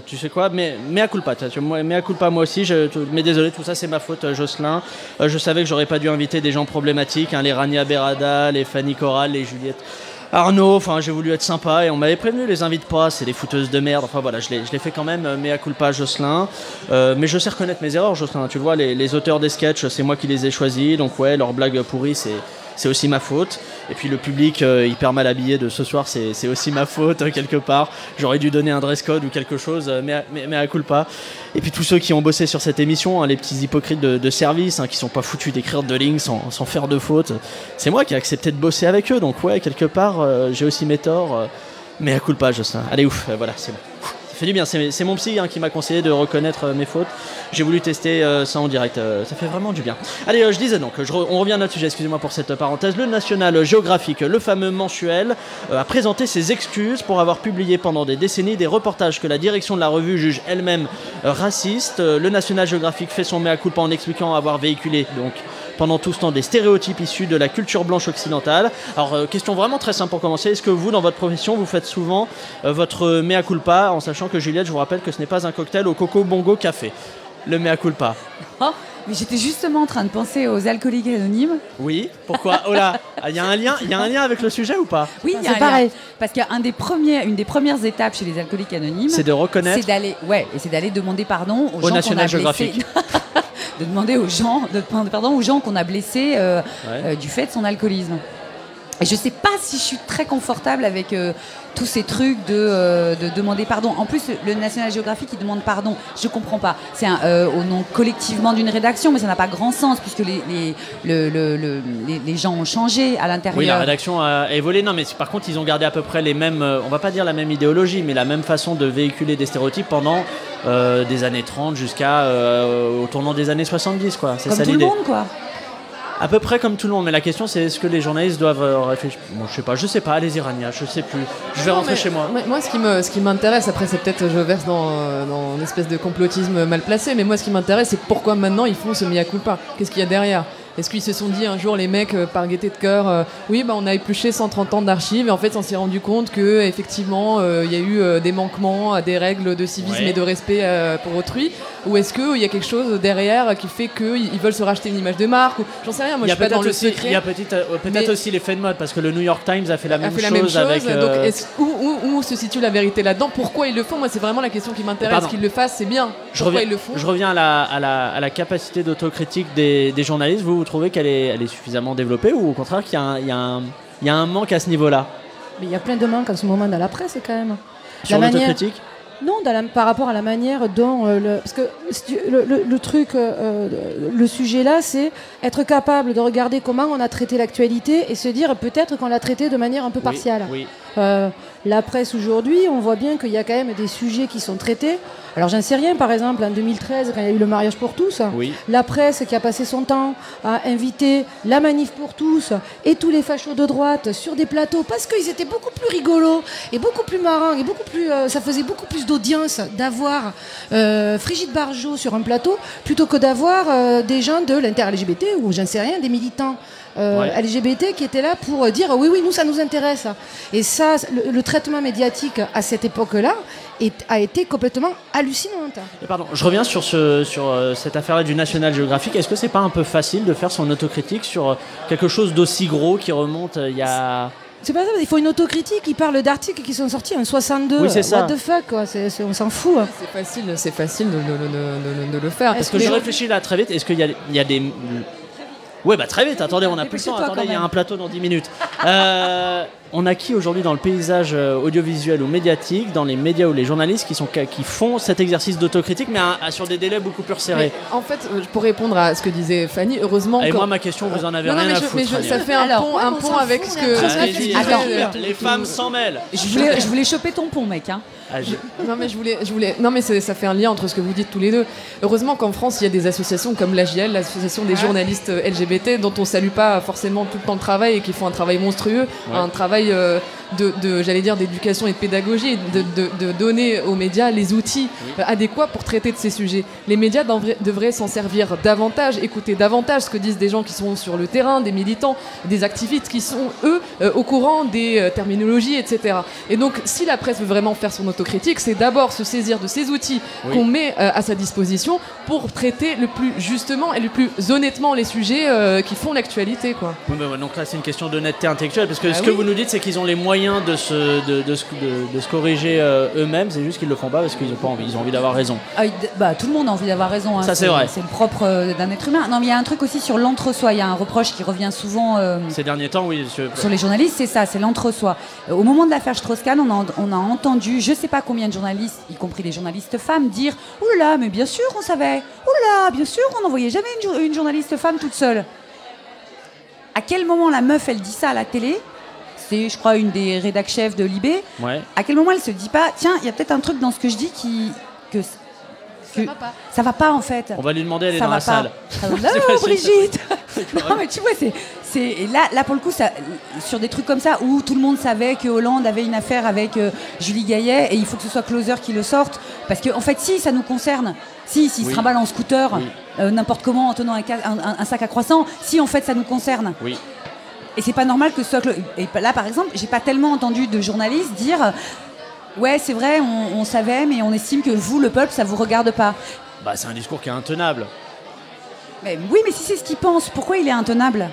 tu sais quoi, mea culpa moi aussi, mais désolé, tout ça c'est ma faute, Jocelyn. Je savais que j'aurais pas dû inviter des gens problématiques, hein, les Rania Berrada, les Fanny Corral, les Juliette Arnaud, enfin j'ai voulu être sympa et on m'avait prévenu, les invite pas, c'est des fouteuses de merde, enfin voilà, je l'ai fait quand même, mea culpa Jocelyn, mais je sais reconnaître mes erreurs Jocelyn, tu vois, les auteurs des sketchs, c'est moi qui les ai choisis, donc ouais, leurs blagues pourries c'est aussi ma faute, et puis le public hyper mal habillé de ce soir, c'est aussi ma faute quelque part, j'aurais dû donner un dress code ou quelque chose, mais mea culpa, et puis tous ceux qui ont bossé sur cette émission, hein, les petits hypocrites de service, hein, qui sont pas foutus d'écrire de lignes sans faire de faute, c'est moi qui ai accepté de bosser avec eux, donc ouais, quelque part j'ai aussi mes torts, mais à coup de pas, Jocelyn. Allez, voilà, c'est bon. Ça fait du bien, c'est mon psy hein, qui m'a conseillé de reconnaître mes fautes. J'ai voulu tester ça en direct, ça fait vraiment du bien. Allez, je disais donc, on revient à notre sujet, excusez-moi pour cette parenthèse. Le National Geographic, le fameux mensuel, a présenté ses excuses pour avoir publié pendant des décennies des reportages que la direction de la revue juge elle-même racistes. Le National Geographic fait son mea culpa en expliquant avoir véhiculé donc... pendant tout ce temps des stéréotypes issus de la culture blanche occidentale. Alors, question vraiment très simple pour commencer. Est-ce que vous, dans votre profession, vous faites souvent votre mea culpa, en sachant que, Juliette, je vous rappelle que ce n'est pas un cocktail au coco bongo café, le mea culpa? Oh, mais j'étais justement en train de penser aux alcooliques anonymes. Oui, pourquoi? Oh là, il y a un lien avec le sujet ou pas? Oui, il y a un pareil. Lien. Parce qu'une des premières étapes chez les alcooliques anonymes... c'est de reconnaître... C'est d'aller demander pardon aux gens National Geographic. De demander aux gens, qu'on a blessés du fait de son alcoolisme. Et je ne sais pas si je suis très confortable avec tous ces trucs de demander pardon. En plus, le National Geographic, il demande pardon. Je ne comprends pas. C'est au nom collectivement d'une rédaction, mais ça n'a pas grand sens, puisque les gens ont changé à l'intérieur. Oui, la rédaction a évolué. Non, mais par contre, ils ont gardé à peu près les mêmes... on ne va pas dire la même idéologie, mais la même façon de véhiculer des stéréotypes pendant... des années 30 jusqu'à au tournant des années 70 quoi. C'est comme ça, tout l'idée. Le monde quoi. À peu près comme tout le monde, mais la question c'est est-ce que les journalistes doivent réfléchir. Bon, je sais pas, allez-y Rania, je sais plus. Je vais rentrer chez moi. Moi ce qui m'intéresse, après c'est peut-être je verse dans une espèce de complotisme mal placé, mais moi ce qui m'intéresse c'est pourquoi maintenant ils font ce mea culpa. Qu'est-ce qu'il y a derrière ? Est-ce qu'ils se sont dit un jour, les mecs, par gaieté de cœur, oui, bah, on a épluché 130 ans d'archives et en fait, on s'est rendu compte qu'effectivement, il y a eu des manquements à des règles de civisme et de respect pour autrui? Ou est-ce qu'il y a quelque chose derrière qui fait qu'ils veulent se racheter une image de marque ou... J'en sais rien, moi je suis pas dans le secret. Il y a peut-être aussi l'effet de mode, parce que le New York Times a fait la même chose. Avec, donc, où se situe la vérité là-dedans? Pourquoi ils le font? Moi, c'est vraiment la question qui m'intéresse. Qu'ils le fassent, c'est bien. Je reviens à la capacité d'autocritique des journalistes. Vous trouvez qu'elle est suffisamment développée, ou au contraire qu'il y a un manque à ce niveau-là? Mais il y a plein de manques en ce moment dans la presse quand même. Sur l'autocritique? Non, par rapport à la manière dont... parce que le truc, le sujet là, c'est être capable de regarder comment on a traité l'actualité et se dire peut-être qu'on l'a traité de manière un peu partiale. Oui. La presse aujourd'hui, on voit bien qu'il y a quand même des sujets qui sont traités. Alors j'en sais rien, par exemple, en 2013, quand il y a eu le mariage pour tous, la presse qui a passé son temps à inviter la manif pour tous et tous les fachos de droite sur des plateaux, parce qu'ils étaient beaucoup plus rigolos et beaucoup plus marrants, et beaucoup plus, ça faisait beaucoup plus d'audience d'avoir Brigitte Barjot sur un plateau plutôt que d'avoir des gens de l'inter-LGBT ou j'en sais rien, des militants LGBT qui étaient là pour dire oui, nous, ça nous intéresse. Et ça, le traitement médiatique à cette époque-là a été complètement hallucinante. Et pardon, je reviens sur cette affaire-là du National Geographic. Est-ce que c'est pas un peu facile de faire son autocritique sur quelque chose d'aussi gros qui remonte il y a... C'est pas ça, il faut une autocritique. Ils parlent d'articles qui sont sortis en 62. Oui, c'est ça. What the fuck, quoi. On s'en fout. Hein. C'est facile de le faire. Parce que je réfléchis là très vite. Est-ce qu'il y a des... Ouais, bah très vite, attendez, on a plus le temps, attendez, il y a un plateau dans 10 minutes. On a qui aujourd'hui dans le paysage audiovisuel ou médiatique, dans les médias ou les journalistes qui font cet exercice d'autocritique, mais sur des délais beaucoup plus serrés? Mais, en fait, pour répondre à ce que disait Fanny, heureusement... Et moi, ma question, vous en avez rien à foutre. Ça fait un pont avec ce que... Les femmes s'en mêlent. Je voulais choper ton pont, mec, hein. Non mais ça fait un lien entre ce que vous dites tous les deux. Heureusement qu'en France il y a des associations comme l'AGL, l'association des journalistes LGBT, dont on salue pas forcément tout le temps le travail et qui font un travail monstrueux, un travail d'éducation et de pédagogie, de donner aux médias les outils adéquats pour traiter de ces sujets. Les médias devraient s'en servir davantage, écouter davantage ce que disent des gens qui sont sur le terrain, des militants, des activistes qui sont eux au courant des terminologies, etc. Et donc si la presse veut vraiment faire son autocritique, c'est d'abord se saisir de ces outils qu'on met à sa disposition pour traiter le plus justement et le plus honnêtement les sujets qui font l'actualité, quoi. Donc là c'est une question d'honnêteté intellectuelle, parce que que vous nous dites c'est qu'ils ont les moyens de se corriger eux-mêmes, c'est juste qu'ils le font pas parce qu'ils ont pas envie, ils ont envie d'avoir raison. Tout le monde a envie d'avoir raison, hein. Ça c'est vrai. C'est le propre d'un être humain. Non mais il y a un truc aussi sur l'entre-soi, il y a un reproche qui revient souvent ces derniers temps, sur les journalistes, c'est ça, c'est l'entre-soi. Au moment de l'affaire Strauss-Kahn, on a entendu je sais pas combien de journalistes, y compris les journalistes femmes, dire « Oula, mais bien sûr, on savait. Oula, bien sûr, on n'envoyait jamais une journaliste femme toute seule. » À quel moment la meuf, elle dit ça à la télé ? C'est, je crois, une des rédac-chefs de Libé. Ouais. À quel moment elle se dit pas « Tiens, il y a peut-être un truc dans ce que je dis que ça va pas. » Ça va pas, en fait. On va lui demander, elle est dans la salle. « Non, Brigitte !» Non, mais tu vois, et là, pour le coup, ça, sur des trucs comme ça, où tout le monde savait que Hollande avait une affaire avec Julie Gaillet, et il faut que ce soit Closer qui le sorte, parce que en fait, si, ça nous concerne. Si se trimballe en scooter, n'importe comment, en tenant un sac à croissants, si, en fait, ça nous concerne. Oui. Et c'est pas normal que ce soit... Et là, par exemple, j'ai pas tellement entendu de journalistes dire « Ouais, c'est vrai, on savait, mais on estime que vous, le peuple, ça vous regarde pas. » Bah, c'est un discours qui est intenable. Mais si c'est ce qu'ils pensent, pourquoi il est intenable ?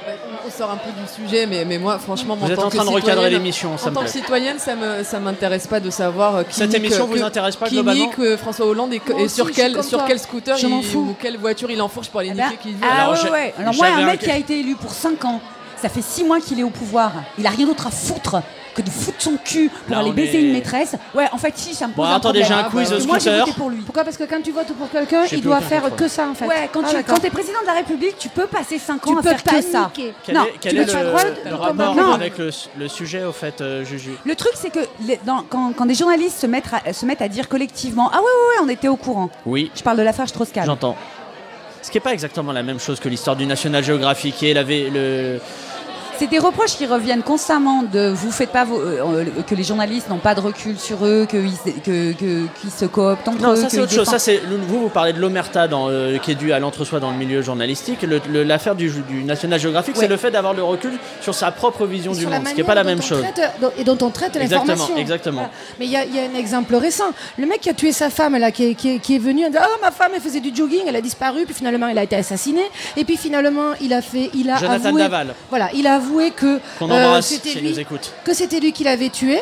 On sort un peu du sujet, mais moi, franchement, vous êtes en train de recadrer l'émission, ça me plaît. En tant que citoyenne, ça m'intéresse pas de savoir qui. Cette émission vous intéresse pas globalement ? Qui nique François Hollande et sur quel scooter ou quelle voiture il enfourche pour aller niquer qui veut. Alors moi, un mec qui a été élu pour 5 ans, ça fait 6 mois qu'il est au pouvoir, il a rien d'autre à foutre que de foutre son cul pour aller baiser une maîtresse. Ouais, en fait, si, ça me pose un problème. Attendez, j'ai un quiz au scooter. Moi, j'ai voté pour lui. Pourquoi ? Parce que quand tu votes pour quelqu'un, il doit faire que ça, en fait. Ouais, quand t'es président de la République, tu peux passer 5 ans à faire que ça. Non, tu n'as pas le droit de rapport avec le sujet, au fait, Juju. Le truc, c'est que quand des journalistes se mettent à dire collectivement « Ah ouais, on était au courant. » Oui. Je parle de l'affaire Strauss-Kahn. J'entends. Ce qui n'est pas exactement la même chose que l'histoire du National Geographic et C'est des reproches qui reviennent constamment de vous faites pas vos, que les journalistes n'ont pas de recul sur eux, qu'ils se cooptent entre eux. Ça c'est autre chose. Ça c'est vous parlez de l'omerta qui est due à l'entre-soi dans le milieu journalistique. L'affaire du National Geographic, ouais, c'est le fait d'avoir le recul sur sa propre vision du monde, ce qui n'est pas la même chose. Et dont on traite l'information. Exactement. Voilà. Mais il y a un exemple récent. Le mec qui a tué sa femme là, qui est venu, il a dit, oh, ma femme elle faisait du jogging, elle a disparu, puis finalement elle a été assassinée, et puis finalement il a Jonathan avoué. Daval. Voilà, il a avoué que c'était lui qui l'avait tué.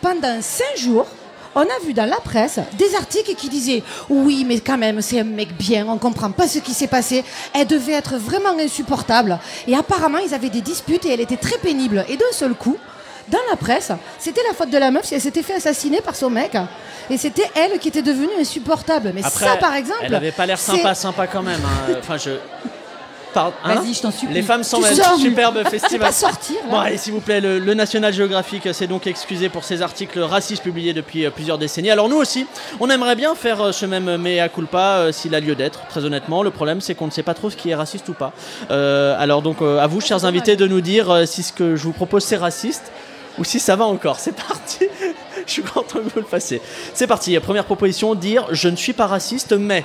Pendant 5 jours, on a vu dans la presse des articles qui disaient « Oui, mais quand même, c'est un mec bien, on comprend pas ce qui s'est passé. Elle devait être vraiment insupportable. » Et apparemment, ils avaient des disputes et elle était très pénible. Et d'un seul coup, dans la presse, c'était la faute de la meuf, elle s'était fait assassiner par son mec. Et c'était elle qui était devenue insupportable. Mais après, ça, par exemple... Elle n'avait pas l'air sympa quand même. Hein. Enfin, vas-y, je t'en supplie. Les femmes s'emmêlent, superbe festival. Pas sortir. Bon, allez, s'il vous plaît, le National Geographic s'est donc excusé pour ses articles racistes publiés depuis plusieurs décennies. Alors nous aussi, on aimerait bien faire ce même mea culpa s'il a lieu d'être, très honnêtement. Le problème, c'est qu'on ne sait pas trop ce qui est raciste ou pas. Alors donc, à vous, chers invités, de nous dire si ce que je vous propose, c'est raciste ou si ça va encore. C'est parti. Je suis content que vous le fassiez. C'est parti. Première proposition, dire « Je ne suis pas raciste, mais... »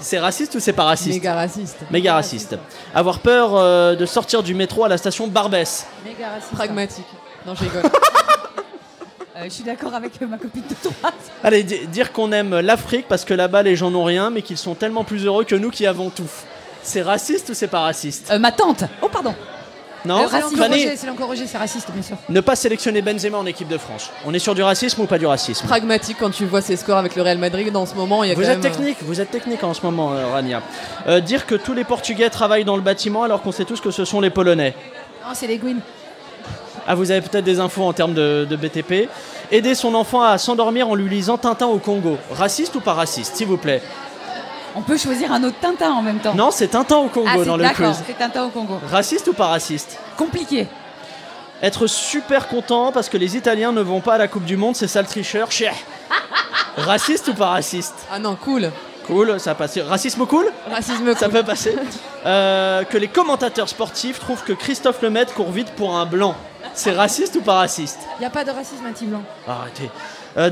C'est raciste ou c'est pas raciste? Méga raciste. Méga raciste. Avoir peur de sortir du métro à la station Barbès. Méga raciste. Pragmatique. Non, je rigole. Je suis d'accord avec ma copine de droite. Allez, dire qu'on aime l'Afrique parce que là-bas, les gens n'ont rien, mais qu'ils sont tellement plus heureux que nous qui avons tout. C'est raciste ou c'est pas raciste? Ma tante. Oh, pardon. Non, c'est l'encourager, c'est raciste, bien sûr. Ne pas sélectionner Benzema en équipe de France. On est sur du racisme ou pas du racisme? Pragmatique quand tu vois ses scores avec le Real Madrid en ce moment. Il y a vous êtes technique en ce moment, Rania. Dire que tous les Portugais travaillent dans le bâtiment alors qu'on sait tous que ce sont les Polonais. Non, c'est les Gouines. Ah, vous avez peut-être des infos en termes de BTP. Aider son enfant à s'endormir en lui lisant Tintin au Congo. Raciste ou pas raciste, s'il vous plaît? On peut choisir un autre Tintin en même temps. Non, c'est Tintin au Congo dans le quiz. D'accord, c'est Tintin au Congo. Raciste ou pas raciste? Compliqué. Être super content parce que les Italiens ne vont pas à la Coupe du Monde, c'est ça le tricheur. Raciste ou pas raciste? Ah non, cool. Cool, ça passe. Racisme cool? Racisme cool. Ça peut passer. Que les commentateurs sportifs trouvent que Christophe Lemaitre court vite pour un blanc. C'est raciste ou pas raciste? Il n'y a pas de racisme anti-blanc. Arrêtez.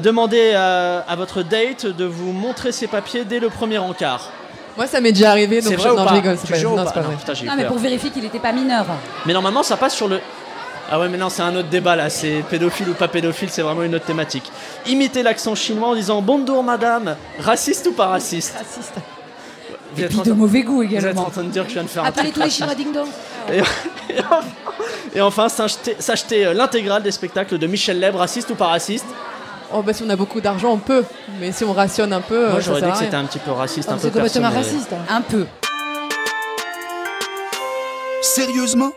Demandez à votre date de vous montrer ses papiers dès le premier encart. Moi, ça m'est déjà arrivé, donc je rigole. Non, mais pour vérifier qu'il n'était pas mineur. Mais normalement, ça passe sur le... Ah ouais, mais non, c'est un autre débat, là. C'est pédophile ou pas pédophile, c'est vraiment une autre thématique. Imiter l'accent chinois en disant « Bonjour, madame », raciste ou pas raciste? Raciste. Et puis de mauvais goût également. Vous êtes en train de dire que je viens de faire un truc. Appelez tous les Chinois ding-dong. Et enfin, s'acheter l'intégrale des spectacles de Michel Lèbre, raciste ou pas raciste? Oh bah si on a beaucoup d'argent, on peut. Mais si on rationne un peu... Moi j'aurais dit que c'était un petit peu raciste, un peu personnel. C'est raciste, un peu. Sérieusement?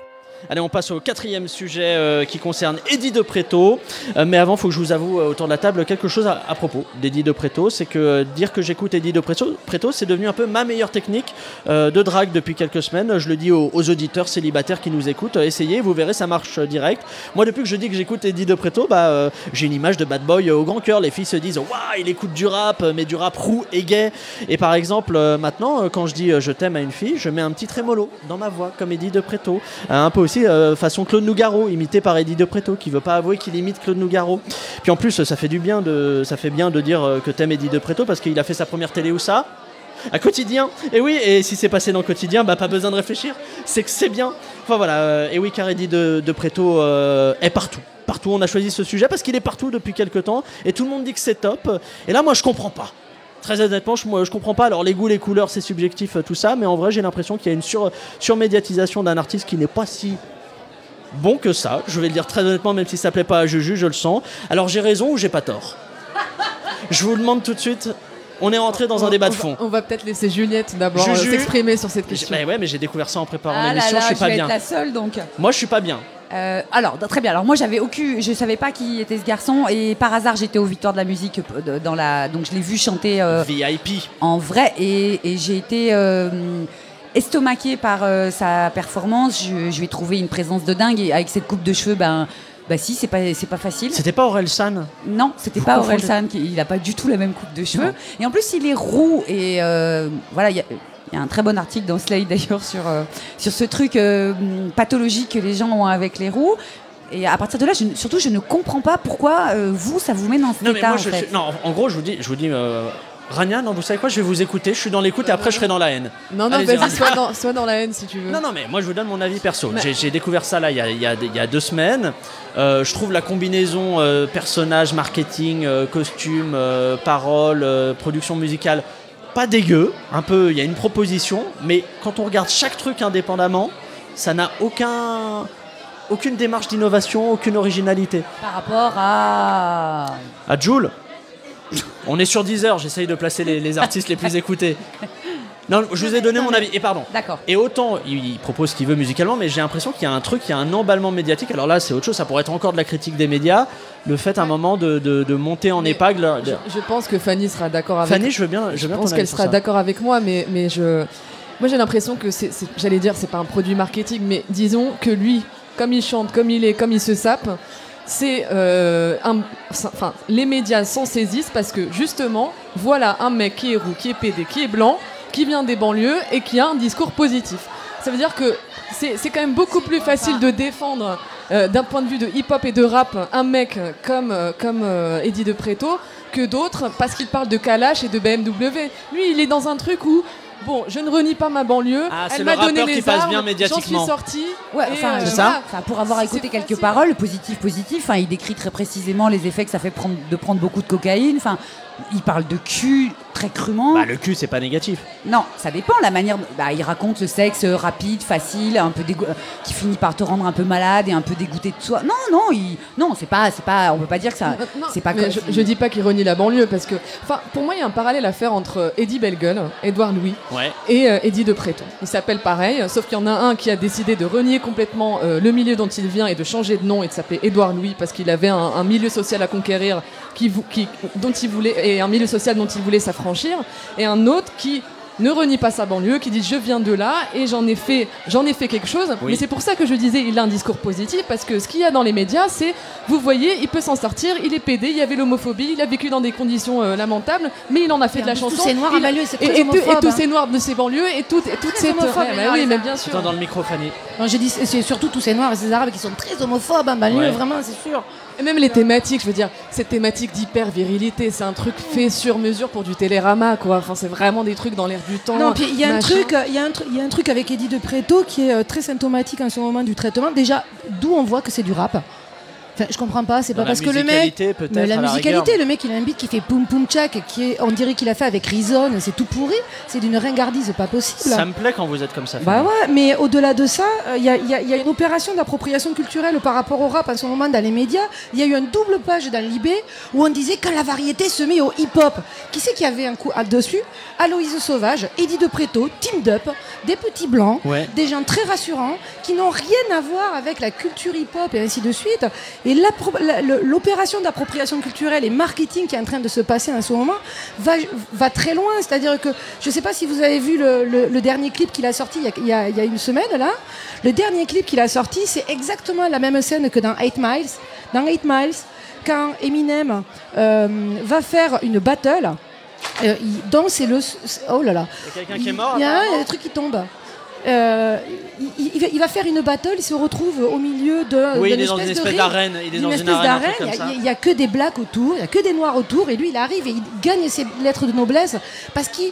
Allez, on passe au quatrième sujet qui concerne Eddy de Pretto. Mais avant, il faut que je vous avoue autour de la table quelque chose à propos d'Eddy de Pretto. C'est que dire que j'écoute Eddy de Pretto, c'est devenu un peu ma meilleure technique de drague depuis quelques semaines. Je le dis aux auditeurs célibataires qui nous écoutent. Essayez, vous verrez, ça marche direct. Moi, depuis que je dis que j'écoute Eddy de Pretto, j'ai une image de bad boy au grand cœur. Les filles se disent « Waouh, il écoute du rap, mais du rap roux et gay ». Et par exemple, maintenant, quand je dis « je t'aime » à une fille, je mets un petit trémolo dans ma voix, comme Eddy de Pretto. Un peu aussi façon Claude Nougaro, imité par Eddy de Pretto, qui veut pas avouer qu'il imite Claude Nougaro. Puis en plus, ça fait bien de dire que t'aimes Eddy de Pretto parce qu'il a fait sa première télé ou ça à Quotidien. Et oui, et si c'est passé dans Quotidien, pas besoin de réfléchir, c'est que c'est bien. Enfin voilà, et oui, car Eddy de Pretto est partout. Partout, on a choisi ce sujet parce qu'il est partout depuis quelques temps et tout le monde dit que c'est top. Et là, moi, je comprends pas. Très honnêtement, je comprends pas. Alors, les goûts, les couleurs, c'est subjectif, tout ça. Mais en vrai, j'ai l'impression qu'il y a une surmédiatisation d'un artiste qui n'est pas si bon que ça. Je vais le dire très honnêtement, même si ça plaît pas à Juju, je le sens. Alors, j'ai raison ou j'ai pas tort? Je vous demande tout de suite... On est rentré dans un débat de fond. On va peut-être laisser Juliette d'abord s'exprimer sur cette question. Mais ouais, mais j'ai découvert ça en préparant l'émission, je suis pas bien. Je vais être la seule, donc. Moi, je suis pas bien. Alors très bien. Alors moi je savais pas qui était ce garçon et par hasard j'étais aux Victoires de la musique donc je l'ai vu chanter VIP en vrai et j'ai été estomaquée par sa performance. Je lui ai trouvé une présence de dingue et avec cette coupe de cheveux si c'est pas facile. C'était pas Orelsan? Non, c'était pas Orelsan. Il a pas du tout la même coupe de cheveux. Et en plus il est roux et voilà. Il y a un très bon article dans Slate d'ailleurs sur ce truc pathologique que les gens ont avec les roues. Et à partir de là, je ne comprends pas pourquoi vous, ça vous met dans cet état, en fait. Non, en gros, je vous dis Rania, non, vous savez quoi, je vais vous écouter, je suis dans l'écoute et après je serai dans la haine. Non, non, vas-y, sois dans la haine si tu veux. Non, mais moi je vous donne mon avis perso. Mais... J'ai découvert ça là il y a 2 semaines. Je trouve la combinaison personnage, marketing, costume, paroles, production musicale pas dégueu. Un peu, il y a une proposition, mais quand on regarde chaque truc indépendamment, ça n'a aucune démarche d'innovation, aucune originalité. Par rapport à Jul. On est sur 10 heures, j'essaye de placer les artistes les plus écoutés. Non, je vous ai donné mon avis, et pardon. D'accord. Et autant, il propose ce qu'il veut musicalement, mais j'ai l'impression qu'il y a un truc, il y a un emballement médiatique. Alors là, c'est autre chose, ça pourrait être encore de la critique des médias, le fait à un moment de monter en épingle. Je pense que Fanny sera d'accord avec moi. Fanny, je veux bien pense qu'elle sera d'accord avec moi, mais moi j'ai l'impression que, j'allais dire, c'est pas un produit marketing, mais disons que lui, comme il chante, comme il est, comme il se sape... les médias s'en saisissent parce que justement, voilà un mec qui est roux, qui est pédé, qui est blanc, qui vient des banlieues et qui a un discours positif. Ça veut dire que c'est quand même beaucoup plus facile de défendre d'un point de vue de hip-hop et de rap un mec comme Eddy de Pretto que d'autres parce qu'il parle de Kalash et de BMW. Lui, il est dans un truc où bon, je ne renie pas ma banlieue. Ah, elle m'a donné les armes, j'en suis sortie. Ouais, c'est ça. Pour avoir écouté quelques paroles, positif, il décrit très précisément les effets que ça fait de prendre beaucoup de cocaïne. Enfin, il parle de cul très crûment. Bah, le cul, c'est pas négatif. Non, ça dépend. La manière. Bah, il raconte le sexe rapide, facile, un peu qui finit par te rendre un peu malade et un peu dégoûté de soi. Non, c'est pas. On peut pas dire que ça. Non, c'est pas. Mais je dis pas qu'il renie la banlieue parce que, pour moi, il y a un parallèle à faire entre Eddie Bellegueule, Edouard Louis. Ouais. Et Eddy de Pretto. Il s'appelle pareil, sauf qu'il y en a un qui a décidé de renier complètement le milieu dont il vient et de changer de nom et de s'appeler Edouard Louis parce qu'il avait un milieu social à conquérir dont il voulait, et un milieu social dont il voulait s'affranchir, et un autre qui ne renie pas sa banlieue, qui dit je viens de là et j'en ai fait quelque chose. Oui. Mais c'est pour ça que je disais il a un discours positif parce que ce qu'il y a dans les médias c'est vous voyez il peut s'en sortir, il est pédé, il y avait l'homophobie, il a vécu dans des conditions lamentables, mais il en a fait de la chanson. Tous ces noirs à c'est très homophobe, et tous ces noirs de ces banlieues et toutes ces homophobe. Oui, mais bien sûr. Attends, dans le micro, Fanny. Non, j'ai dit c'est surtout tous ces noirs et ces arabes qui sont très homophobes, hein, banlieue, ouais. Vraiment, c'est sûr. Et même les thématiques, je veux dire, cette thématique d'hyper-virilité, c'est un truc fait sur mesure pour du Télérama, quoi. Enfin, c'est vraiment des trucs dans l'air du temps. Non, puis il y a un truc avec Eddy de Pretto qui est très symptomatique en ce moment du traitement. Déjà, d'où on voit que c'est du rap. Enfin, je comprends pas, c'est dans pas parce que le mec... La musicalité, rigueur. Le mec, il a un beat qui fait poum poum tchak, on dirait qu'il a fait avec Reason, c'est tout pourri, c'est d'une ringardise, pas possible. Ça me plaît quand vous êtes comme ça. Bah ouais, mais au-delà de ça, il y a une opération d'appropriation culturelle par rapport au rap en ce moment dans les médias. Il y a eu un double page dans Libé où on disait quand la variété se met au hip-hop. Qui c'est qu'il y avait un coup dessus? Aloïse Sauvage, Eddy de Pretto, Team Dup, des petits blancs, ouais. Des gens très rassurants qui n'ont rien à voir avec la culture hip-hop et ainsi de suite. Et l'opération d'appropriation culturelle et marketing qui est en train de se passer en ce moment va très loin. C'est-à-dire que, je ne sais pas si vous avez vu le dernier clip qu'il a sorti il y a une semaine, là. Le dernier clip qu'il a sorti, c'est exactement la même scène que dans 8 Mile. Dans 8 Mile, quand Eminem va faire une battle, il danse et oh là là. Il y a quelqu'un qui est mort. Il y a un truc qui tombe. Il va faire une battle, il se retrouve au milieu de oui, il est dans une espèce d'arène. Il n'y a que des blacks autour, il n'y a que des noirs autour, et lui il arrive et il gagne ses lettres de noblesse parce qu'il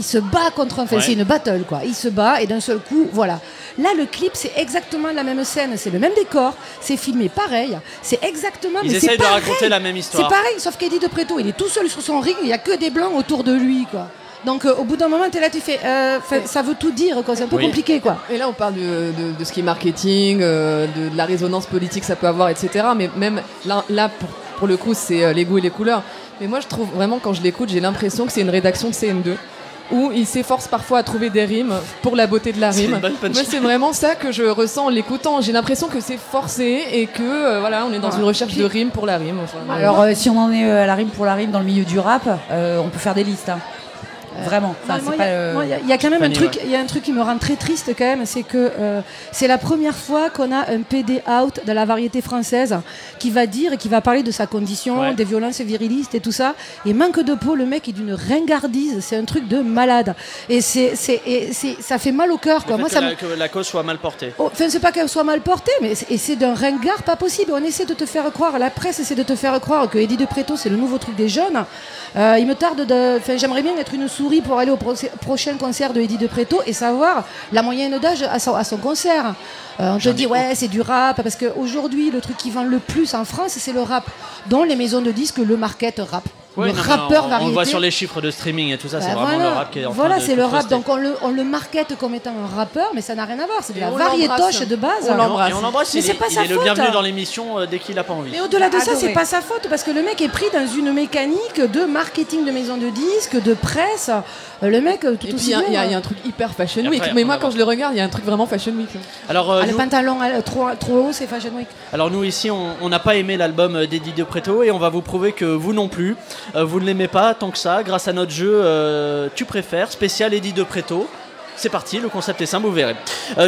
se bat contre un... Enfin, ouais. C'est une battle, quoi. Il se bat et d'un seul coup, voilà. Là, le clip, c'est exactement la même scène, c'est le même décor, c'est filmé pareil, c'est exactement... Ils essayent de raconter la même histoire. C'est pareil, sauf qu'Eddy de Pretto, il est tout seul sur son ring, il n'y a que des blancs autour de lui, quoi. Donc au bout d'un moment, t'es là, tu fais, ça veut tout dire, quoi. C'est un peu compliqué, quoi. Et là, on parle de ce qui est marketing, de la résonance politique que ça peut avoir, etc. Mais même là pour le coup, c'est les goûts et les couleurs. Mais moi, je trouve vraiment, quand je l'écoute, j'ai l'impression que c'est une rédaction de CM2 où il s'efforce parfois à trouver des rimes pour la beauté de la rime. Moi, c'est vraiment ça que je ressens en l'écoutant. J'ai l'impression que c'est forcé et que on est dans une recherche de rimes pour la rime. Enfin, alors, si on en est à la rime pour la rime dans le milieu du rap, on peut faire des listes. Hein. Vraiment. Il y a quand même un truc qui me rend très triste quand même, c'est que c'est la première fois qu'on a un PD out de la variété française qui va dire et qui va parler de sa condition, des violences virilistes et tout ça. Et manque de peau, le mec est d'une ringardise, c'est un truc de malade. Et ça fait mal au cœur. Que la cause soit mal portée. Enfin, c'est pas qu'elle soit mal portée, mais c'est d'un ringard pas possible. On essaie de te faire croire, la presse essaie de te faire croire que Eddy de Pretto, c'est le nouveau truc des jeunes. Il me tarde de... Enfin, j'aimerais bien être une souris pour aller au prochain concert de Eddy de Pretto et savoir la moyenne d'âge à son concert. On te dit, ouais, c'est du rap, parce qu'aujourd'hui, le truc qui vend le plus en France, c'est le rap. Dans les maisons de disques, le market rap. Ouais, le rappeur variété. On voit sur les chiffres de streaming et tout ça, c'est vraiment le rap qui est en train de c'est le rap. Donc on le markete comme étant un rappeur, mais ça n'a rien à voir. C'est de la variétoche de base. On l'embrasse. Mais c'est pas sa faute. Il est le bienvenu dans l'émission dès qu'il n'a pas envie. Mais au-delà de ça, c'est pas sa faute parce que le mec est pris dans une mécanique de marketing de maison de disques, de presse. Le mec, tout aussi bien. Il y a un truc hyper fashion week. Mais moi, quand je le regarde, il y a un truc vraiment fashion week. Le pantalon trop haut, c'est fashion week. Alors nous ici, on n'a pas aimé l'album d'Eddy de Pretto et on va vous prouver que vous non plus. Vous ne l'aimez pas tant que ça, grâce à notre jeu Tu préfères, spécial Eddy de Pretto. C'est parti, le concept est simple, vous verrez.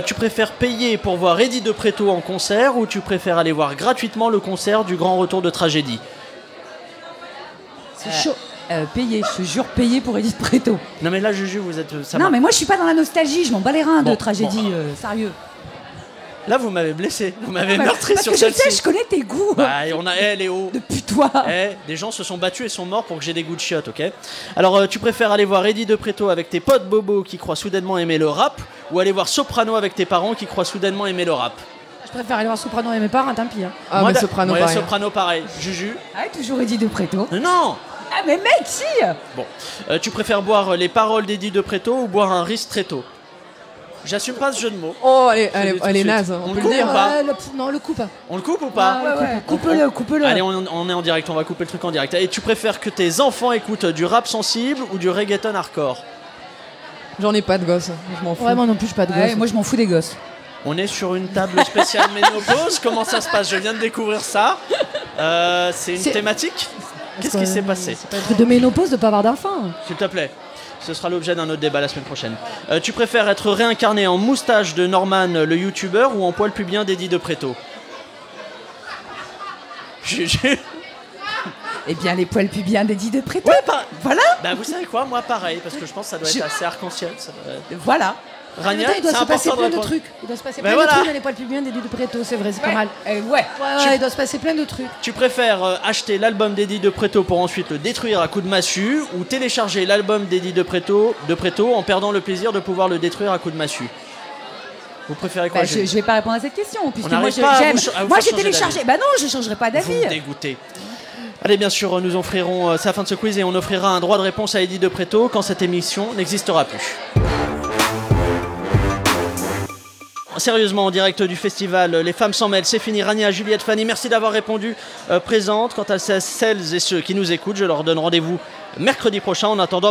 Tu préfères payer pour voir Eddy de Pretto en concert ou tu préfères aller voir gratuitement le concert du grand retour de tragédie? C'est chaud. Payer, je jure, payer pour Eddy de Pretto. Non mais là, Juju, vous êtes... mais moi je suis pas dans la nostalgie, je m'en bats les reins de tragédie, sérieux. Là, vous m'avez blessé, vous m'avez meurtri sur celle-ci. Je connais tes goûts. Léo. De putois. Des gens se sont battus et sont morts pour que j'ai des goûts de chiottes, ok? Alors, tu préfères aller voir Eddy de Pretto avec tes potes bobos qui croient soudainement aimer le rap ou aller voir Soprano avec tes parents qui croient soudainement aimer le rap? Je préfère aller voir Soprano et mes parents, tant pis. Moi, Soprano, pareil. Soprano, pareil. Juju. Toujours Eddy de Pretto. Non! Ah, mais mec, si! Bon. Tu préfères boire les paroles d'Eddy de Pretto ou boire un ristretto? J'assume pas ce jeu de mots. Oh, elle est naze. On le coupe ou pas? Non, le coupe. On le coupe ou pas? Coupe-le, coupe-le. Allez, on est en direct, on va couper le truc en direct. Et tu préfères que tes enfants écoutent du rap sensible ou du reggaeton hardcore? J'en ai pas de gosses, je m'en fous. Ouais, moi non plus, j'ai pas de gosses. Moi, je m'en fous des gosses. On est sur une table spéciale ménopause. Comment ça se passe? Je viens de découvrir ça. C'est une thématique? Qu'est-ce qui s'est passé? De ménopause, de pas avoir d'enfants. S'il te plaît. Ce sera l'objet d'un autre débat la semaine prochaine. Tu préfères être réincarné en moustache de Norman le youtubeur ou en poil pubien d'Eddy de Pretto? Eh bien les poils pubiens d'Eddy de Pretto. Ouais, voilà. Bah vous savez quoi, moi pareil parce que je pense que ça doit être assez arc-en-ciel. Voilà. Rania, il doit se passer plein de trucs. Il doit se passer plein de trucs dans les poils pubiens d'Eddy de Pretto, c'est vrai, c'est pas mal. Il doit se passer plein de trucs. Tu préfères acheter l'album d'Eddy de Pretto pour ensuite le détruire à coups de massue ou télécharger l'album d'Eddy de Pretto en perdant le plaisir de pouvoir le détruire à coups de massue? Vous préférez quoi? Je vais pas répondre à cette question puisque moi j'aime. Moi j'ai téléchargé. Bah non, je changerai pas d'avis. Vous dégoûtez. Allez, bien sûr, nous offrirons sa fin de ce quiz et on offrira un droit de réponse à Eddy de Pretto quand cette émission n'existera plus. Sérieusement, en direct du festival Les femmes s'emmêlent, c'est fini. Rania, Juliette, Fanny, merci d'avoir répondu présente. Quant à celles et ceux qui nous écoutent, je leur donne rendez-vous mercredi prochain. En attendant,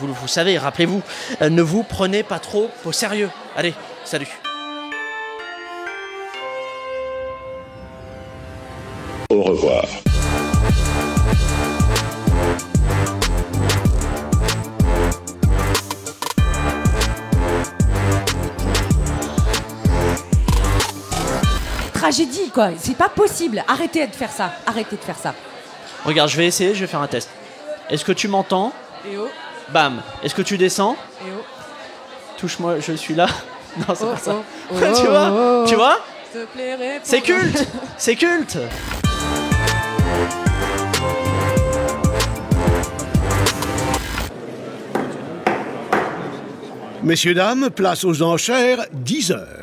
vous savez, rappelez-vous, ne vous prenez pas trop au sérieux. Allez, salut. Au revoir. Tragédie, quoi, c'est pas possible. Arrêtez de faire ça. Regarde, je vais essayer, je vais faire un test. Est-ce que tu m'entends? Et oh. Bam. Est-ce que tu descends? Et oh. Touche-moi, je suis là. Non, c'est pas ça. Tu vois? C'est culte. Messieurs, dames, place aux enchères, 10 heures.